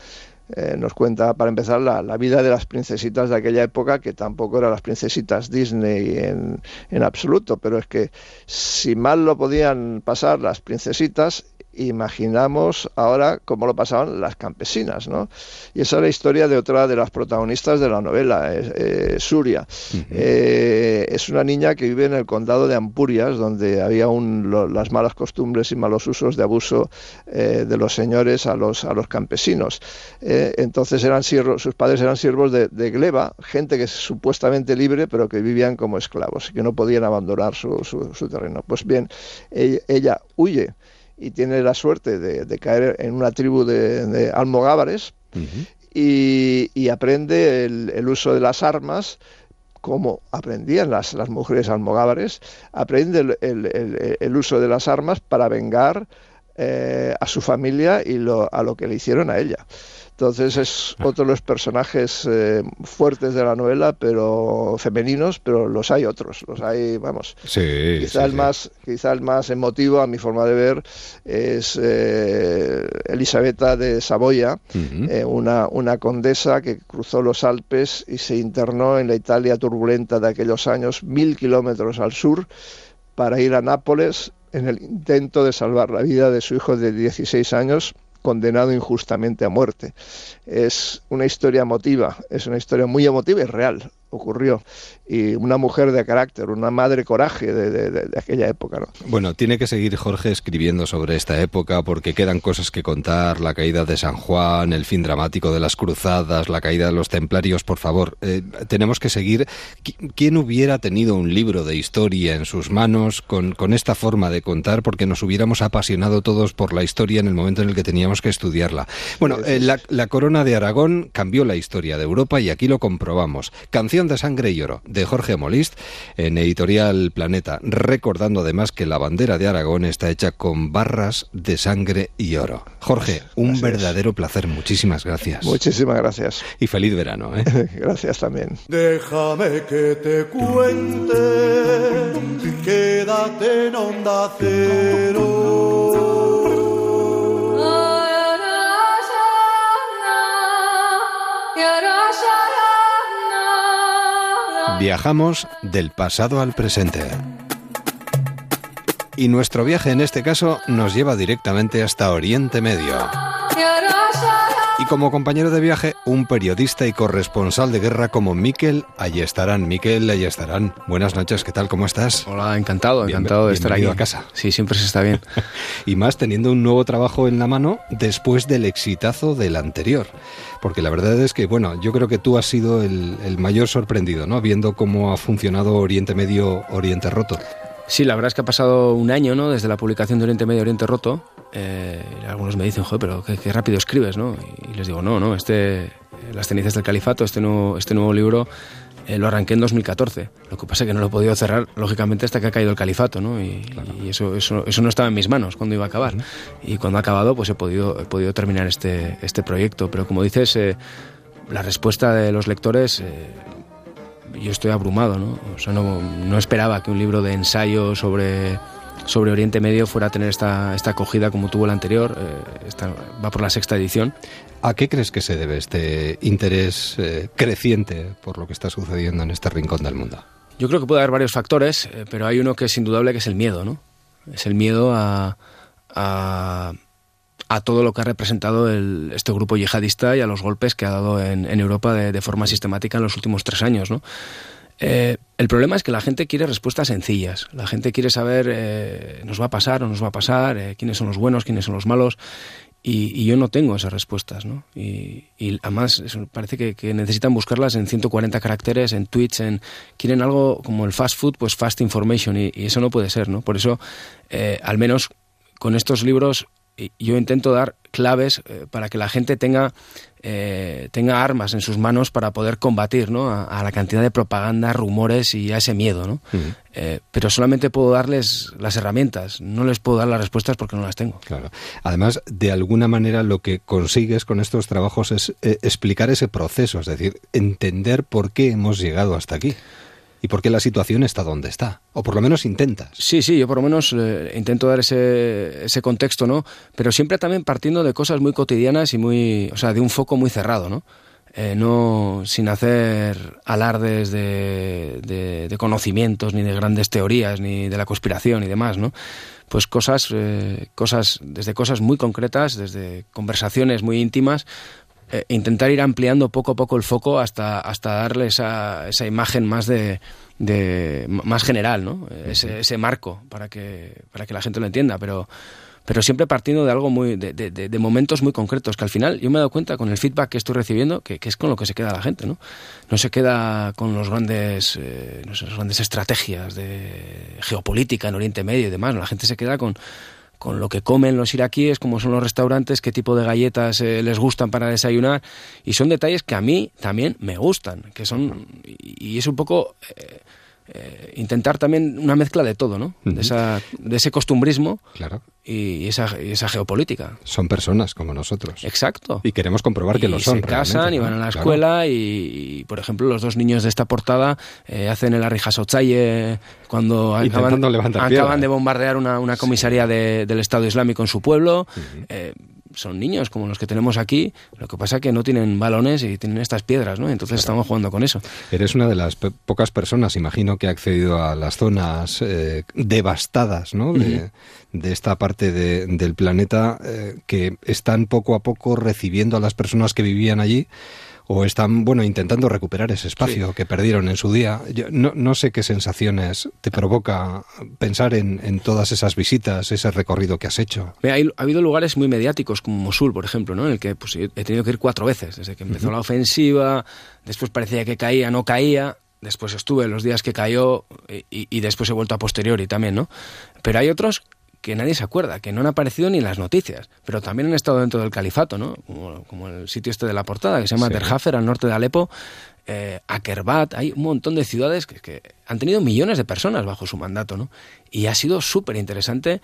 nos cuenta, para empezar, la vida de las princesitas de aquella época, que tampoco eran las princesitas Disney en absoluto, pero es que si mal lo podían pasar las princesitas, imaginamos ahora cómo lo pasaban las campesinas, ¿no? Y esa es la historia de otra de las protagonistas de la novela, Suria. Uh-huh. Es una niña que vive en el condado de Ampurias, donde había las malas costumbres y malos usos de abuso de los señores a los campesinos. Entonces sus padres eran siervos de gleba, gente que es supuestamente libre, pero que vivían como esclavos, que no podían abandonar su terreno. Pues bien, ella huye y tiene la suerte de caer en una tribu de almogávares. Uh-huh. y aprende el uso de las armas, como aprendían las mujeres almogávares, aprende el uso de las armas para vengar a su familia y a lo que le hicieron a ella. Entonces es otro de los personajes fuertes de la novela, pero femeninos, pero los hay otros, los hay, vamos. Sí, quizá sí, quizá el más emotivo, a mi forma de ver, es Elisabetta de Saboya, uh-huh. Una condesa que cruzó los Alpes y se internó en la Italia turbulenta de aquellos años, 1.000 kilómetros al sur, para ir a Nápoles en el intento de salvar la vida de su hijo de 16 años, condenado injustamente a muerte. Es una historia emotiva, es una historia muy emotiva y real, ocurrió. Y una mujer de carácter, una madre coraje de aquella época, ¿no? Bueno, tiene que seguir Jorge escribiendo sobre esta época, porque quedan cosas que contar, la caída de San Juan, el fin dramático de las cruzadas, la caída de los templarios, por favor. Tenemos que seguir. ¿Quién hubiera tenido un libro de historia en sus manos con esta forma de contar? Porque nos hubiéramos apasionado todos por la historia en el momento en el que teníamos que estudiarla. Bueno, la corona de Aragón cambió la historia de Europa y aquí lo comprobamos. Canción Canción de Sangre y Oro, de Jorge Molist, en Editorial Planeta, recordando además que la bandera de Aragón está hecha con barras de sangre y oro. Jorge, un verdadero placer, muchísimas gracias. Muchísimas gracias. Y feliz verano, ¿eh? Gracias también. Déjame que te cuente, quédate en Onda Cero. Viajamos del pasado al presente. Y nuestro viaje en este caso nos lleva directamente hasta Oriente Medio. Y como compañero de viaje, un periodista y corresponsal de guerra como Miquel Ayestarán. Miquel Ayestarán, buenas noches, ¿qué tal? ¿Cómo estás? Hola, encantado de estar aquí. A casa. Sí, siempre se está bien. Y más teniendo un nuevo trabajo en la mano después del exitazo del anterior. Porque la verdad es que, bueno, yo creo que tú has sido el mayor sorprendido, ¿no? Viendo cómo ha funcionado Oriente Medio, Oriente Roto. Sí, la verdad es que ha pasado un año, ¿no?, desde la publicación de Oriente Medio, Oriente Roto. Algunos me dicen, joder, pero qué rápido escribes, ¿no? Y les digo, no, Las cenizas del califato, este nuevo libro, lo arranqué en 2014. Lo que pasa es que no lo he podido cerrar, lógicamente, hasta que ha caído el califato, ¿no? Y eso no estaba en mis manos cuando iba a acabar. Y cuando ha acabado, pues he podido terminar este proyecto. Pero como dices, la respuesta de los lectores... yo estoy abrumado, ¿no? O sea, no esperaba que un libro de ensayo sobre Oriente Medio fuera a tener esta acogida como tuvo el anterior. Va por la 6ª edición. ¿A qué crees que se debe este interés creciente por lo que está sucediendo en este rincón del mundo? Yo creo que puede haber varios factores, pero hay uno que es indudable, que es el miedo, ¿no? Es el miedo a todo lo que ha representado este grupo yihadista y a los golpes que ha dado en Europa de forma sistemática en los últimos 3 años, ¿no? El problema es que la gente quiere respuestas sencillas. La gente quiere saber, ¿nos va a pasar o nos va a pasar? ¿Quiénes son los buenos? ¿Quiénes son los malos? Y yo no tengo esas respuestas, ¿no? Y además parece que necesitan buscarlas en 140 caracteres, en tweets, quieren algo como el fast food, pues fast information, y eso no puede ser, ¿no? Por eso, al menos con estos libros... yo intento dar claves para que la gente tenga armas en sus manos para poder combatir, ¿no?, a la cantidad de propaganda, rumores y a ese miedo, ¿no? Uh-huh. Pero solamente puedo darles las herramientas, no les puedo dar las respuestas porque no las tengo. Claro. Además, de alguna manera lo que consigues con estos trabajos es explicar ese proceso, es decir, entender por qué hemos llegado hasta aquí. ¿Y por qué la situación está donde está? O por lo menos intentas. Sí, yo por lo menos intento dar ese contexto, ¿no? Pero siempre también partiendo de cosas muy cotidianas y muy... O sea, de un foco muy cerrado, ¿no? Sin hacer alardes de conocimientos, ni de grandes teorías, ni de la conspiración y demás, ¿no? Pues cosas desde cosas muy concretas, desde conversaciones muy íntimas... intentar ir ampliando poco a poco el foco hasta darle esa imagen más más general, ¿no? Ese marco para que la gente lo entienda, pero siempre partiendo de algo muy de momentos muy concretos, que al final yo me he dado cuenta con el feedback que estoy recibiendo que es con lo que se queda la gente, ¿no? No se queda con los grandes las grandes estrategias de geopolítica en Oriente Medio y demás, ¿no? La gente se queda con lo que comen los iraquíes, cómo son los restaurantes, qué tipo de galletas les gustan para desayunar, y son detalles que a mí también me gustan, que son, y es un poco intentar también una mezcla de todo, ¿no? Uh-huh. De ese costumbrismo, claro. y esa geopolítica. Son personas como nosotros. Exacto. Y queremos comprobar que lo son. Se casan, ¿no? Y van a la escuela, claro. y por ejemplo, los 2 niños de esta portada hacen el arrijasochaye cuando acaban de bombardear una comisaría, sí, del Estado Islámico en su pueblo. Uh-huh. Son niños como los que tenemos aquí, lo que pasa es que no tienen balones y tienen estas piedras, ¿no? Entonces, claro, estamos jugando con eso. Eres una de las pocas personas, imagino, que ha accedido a las zonas devastadas, ¿no? De esta parte del planeta, que están poco a poco recibiendo a las personas que vivían allí, o están, bueno, intentando recuperar ese espacio, sí, que perdieron en su día. Yo no sé qué sensaciones te provoca pensar en todas esas visitas, ese recorrido que has hecho. Mira, ha habido lugares muy mediáticos, como Mosul, por ejemplo, ¿no?, en el que pues, he tenido que ir 4 veces, desde que empezó la ofensiva, después parecía que caía, no caía, después estuve los días que cayó y después he vuelto a posteriori también, ¿no? Pero hay otros que nadie se acuerda, que no han aparecido ni en las noticias, pero también han estado dentro del califato, ¿no? Como el sitio este de la portada, que se llama Terhafer, al norte de Alepo, Akerbat, hay un montón de ciudades que han tenido millones de personas bajo su mandato, ¿no? Y ha sido súper interesante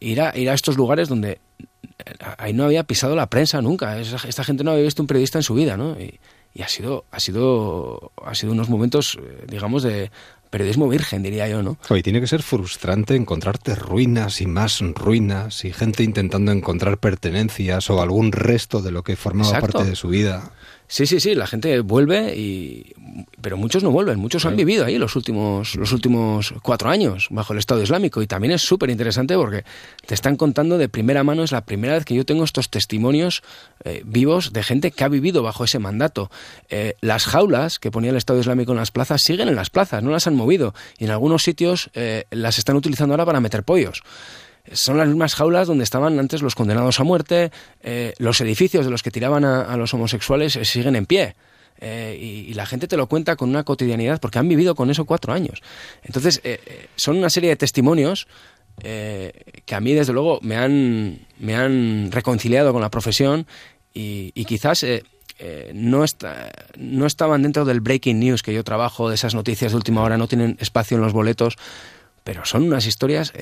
ir a estos lugares donde ahí no había pisado la prensa nunca, esta gente no había visto un periodista en su vida, ¿no? Y ha sido unos momentos, digamos, de periodismo virgen, diría yo, ¿no? Oye, tiene que ser frustrante encontrarte ruinas y más ruinas y gente intentando encontrar pertenencias o algún resto de lo que formaba parte de su vida. Sí, la gente vuelve, pero muchos no vuelven, muchos han vivido ahí los últimos 4 años bajo el Estado Islámico, y también es súper interesante porque te están contando de primera mano, es la primera vez que yo tengo estos testimonios vivos de gente que ha vivido bajo ese mandato. Las jaulas que ponía el Estado Islámico en las plazas siguen en las plazas, no las han movido, y en algunos sitios las están utilizando ahora para meter pollos. Son las mismas jaulas donde estaban antes los condenados a muerte, los edificios de los que tiraban a los homosexuales siguen en pie. Y la gente te lo cuenta con una cotidianidad porque han vivido con eso 4 años. Entonces, son una serie de testimonios que a mí, desde luego, me han reconciliado con la profesión y quizás... no estaban dentro del breaking news que yo trabajo, de esas noticias de última hora, no tienen espacio en los boletos, pero son unas historias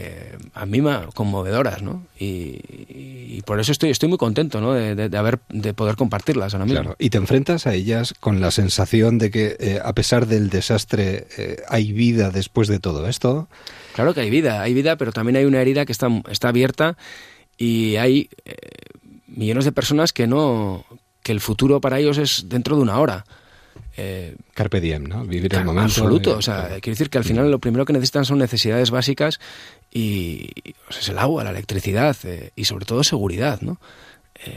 a mí conmovedoras, ¿no? Y por eso estoy muy contento, ¿no? de poder compartirlas ahora mismo. Claro. Y te enfrentas a ellas con la sensación de que a pesar del desastre hay vida después de todo esto. Claro que hay vida, pero también hay una herida que está abierta y hay millones de personas que el futuro para ellos es dentro de una hora. Carpe diem, ¿no? Vivir el momento. Absoluto. O sea, quiero decir que al final lo primero que necesitan son necesidades básicas y es el agua, la electricidad y sobre todo seguridad, ¿no?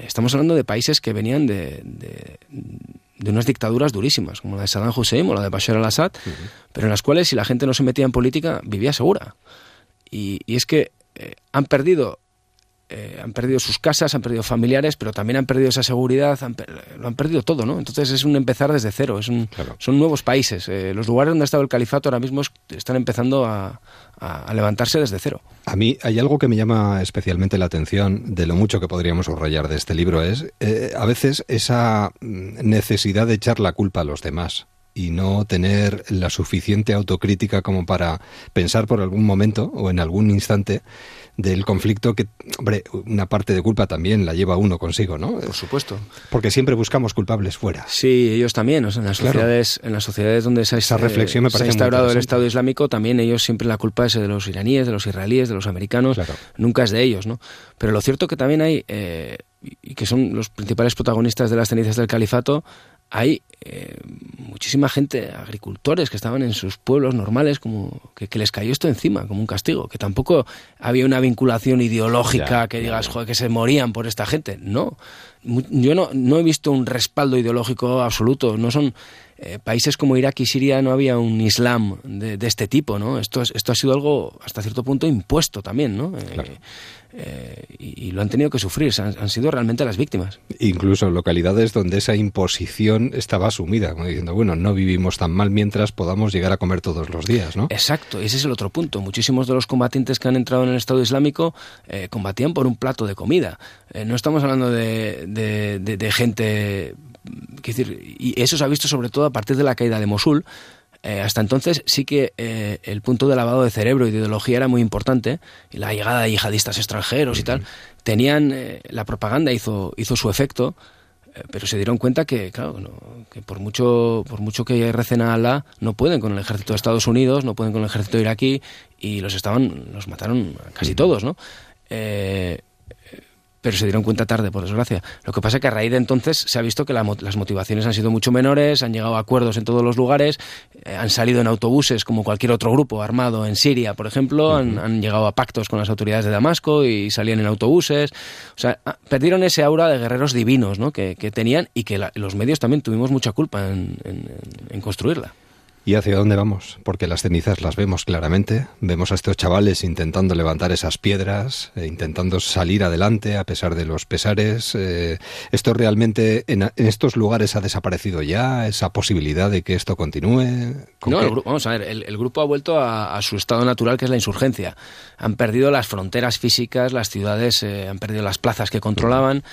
Estamos hablando de países que venían de unas dictaduras durísimas, como la de Saddam Hussein o la de Bashar al-Assad, pero en las cuales si la gente no se metía en política, vivía segura. Y es que han perdido sus casas, han perdido familiares, pero también han perdido esa seguridad, lo han perdido todo, ¿no? Entonces es un empezar desde cero, son nuevos países. Los lugares donde ha estado el califato ahora mismo están empezando a levantarse desde cero. A mí hay algo que me llama especialmente la atención de lo mucho que podríamos subrayar de este libro, es a veces esa necesidad de echar la culpa a los demás y no tener la suficiente autocrítica como para pensar por algún momento o en algún instante del conflicto que, hombre, una parte de culpa también la lleva uno consigo, ¿no? Por supuesto. Porque siempre buscamos culpables fuera. Sí, ellos también. O sea, en las sociedades donde se ha instaurado el Estado Islámico, también ellos siempre la culpa es de los iraníes, de los israelíes, de los americanos. Claro. Nunca es de ellos, ¿no? Pero lo cierto que también hay, y que son los principales protagonistas de las cenizas del califato, hay muchísima gente, agricultores que estaban en sus pueblos normales, como que les cayó esto encima, como un castigo, que tampoco había una vinculación ideológica que digas, joder, que se morían por esta gente. No, yo no he visto un respaldo ideológico absoluto. No son países como Irak y Siria, no había un Islam de este tipo, ¿no? Esto ha sido algo, hasta cierto punto, impuesto también, ¿no? Claro. Y lo han tenido que sufrir, han sido realmente las víctimas. Incluso localidades donde esa imposición estaba asumida, como diciendo, bueno, no vivimos tan mal mientras podamos llegar a comer todos los días, ¿no? Exacto, ese es el otro punto. Muchísimos de los combatientes que han entrado en el Estado Islámico combatían por un plato de comida. No estamos hablando de gente... Y eso se ha visto sobre todo a partir de la caída de Mosul. Hasta entonces sí que el punto de lavado de cerebro y de ideología era muy importante, y la llegada de yihadistas extranjeros y tal, tenían la propaganda hizo su efecto, pero se dieron cuenta que, claro, que por mucho que recen a Alá, no pueden con el ejército de Estados Unidos, no pueden con el ejército iraquí, y los mataron casi todos, ¿no? Pero se dieron cuenta tarde, por desgracia. Lo que pasa es que a raíz de entonces se ha visto que las motivaciones han sido mucho menores, han llegado a acuerdos en todos los lugares, han salido en autobuses como cualquier otro grupo armado en Siria, por ejemplo, han llegado a pactos con las autoridades de Damasco y salían en autobuses. O sea, perdieron ese aura de guerreros divinos, ¿no? que tenían, y que los medios también tuvimos mucha culpa en construirla. ¿Y hacia dónde vamos? Porque las cenizas las vemos claramente. Vemos a estos chavales intentando levantar esas piedras, intentando salir adelante a pesar de los pesares. ¿Esto realmente en estos lugares ha desaparecido ya? ¿Esa posibilidad de que esto continúe? No, vamos a ver, el grupo ha vuelto a su estado natural, que es la insurgencia. Han perdido las fronteras físicas, las ciudades, han perdido las plazas que controlaban.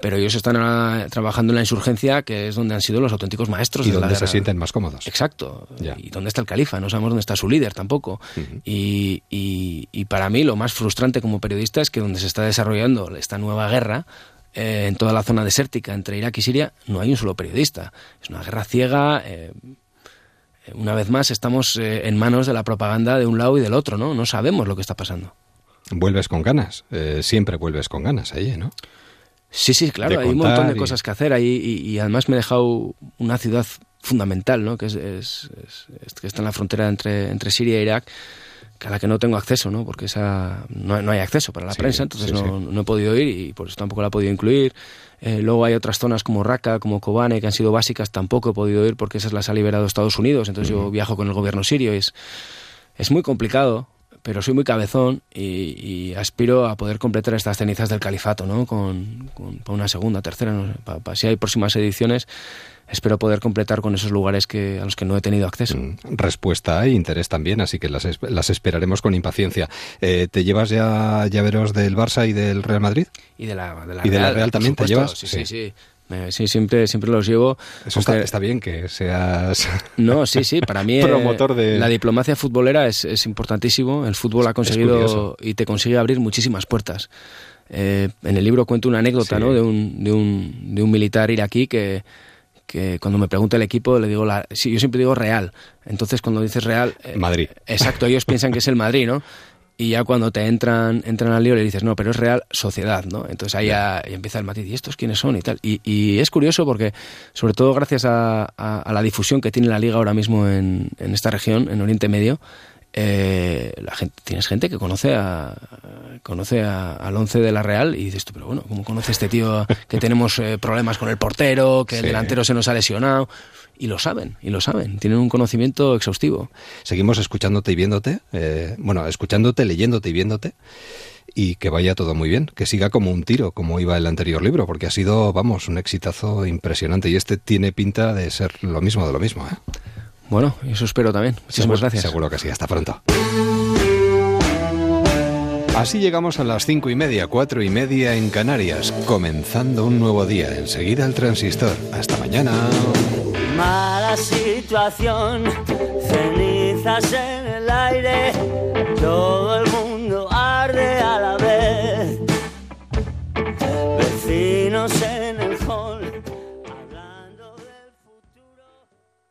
Pero ellos están trabajando en la insurgencia, que es donde han sido los auténticos maestros de la guerra. Y donde se sienten más cómodos. Exacto. Ya. Y dónde está el califa, no sabemos dónde está su líder tampoco. Uh-huh. Y para mí lo más frustrante como periodista es que donde se está desarrollando esta nueva guerra, en toda la zona desértica entre Irak y Siria, no hay un solo periodista. Es una guerra ciega. Una vez más estamos en manos de la propaganda de un lado y del otro, ¿no? No sabemos lo que está pasando. Vuelves con ganas. Siempre vuelves con ganas allí, ¿no? Sí, claro, hay un montón de cosas que hacer ahí y además me he dejado una ciudad fundamental, ¿no? Que es que está en la frontera entre Siria e Irak, que a la que no tengo acceso, ¿no? Porque no hay acceso para la prensa, entonces no he podido ir y por eso tampoco la he podido incluir. Luego hay otras zonas como Raqqa, como Kobane, que han sido básicas, tampoco he podido ir porque esas las ha liberado Estados Unidos, entonces yo viajo con el gobierno sirio y es muy complicado. Pero soy muy cabezón y aspiro a poder completar estas cenizas del califato, ¿no? Con una segunda, tercera, no sé, para si hay próximas ediciones, espero poder completar con esos lugares a los que no he tenido acceso. Respuesta e interés también, así que las esperaremos con impaciencia. ¿Te llevas ya llaveros del Barça y del Real Madrid? Y de la Real también te llevas. Sí. Sí, siempre los llevo. Eso está bien que seas... No, sí, para mí promotor de... la diplomacia futbolera es importantísimo. El fútbol ha conseguido y te consigue abrir muchísimas puertas. En el libro cuento una anécdota, ¿no? de un militar iraquí que cuando me pregunta el equipo le digo... yo siempre digo Real. Entonces cuando dices Real... Madrid. Exacto, ellos piensan que es el Madrid, ¿no? Y ya cuando te entran al lío le dices, no, pero es Real Sociedad, ¿no? Entonces ahí ya empieza el matiz, ¿y estos quiénes son? Y tal. Y es curioso porque, sobre todo gracias a la difusión que tiene la Liga ahora mismo en esta región, en Oriente Medio, tienes gente que conoce al 11 de la Real y dices tú, pero bueno, ¿cómo conoce este tío que tenemos problemas con el portero, que el delantero se nos ha lesionado? Y lo saben, tienen un conocimiento exhaustivo. Seguimos escuchándote y viéndote, leyéndote y viéndote, y que vaya todo muy bien, que siga como un tiro, como iba el anterior libro, porque ha sido, vamos, un exitazo impresionante, y este tiene pinta de ser lo mismo de lo mismo, ¿eh? Bueno, eso espero también. Muchísimas gracias. Seguro que sí, hasta pronto. Así llegamos a las 5:30, 4:30 en Canarias, comenzando un nuevo día. Enseguida el transistor. Hasta mañana. Mala situación, cenizas en el aire, todo el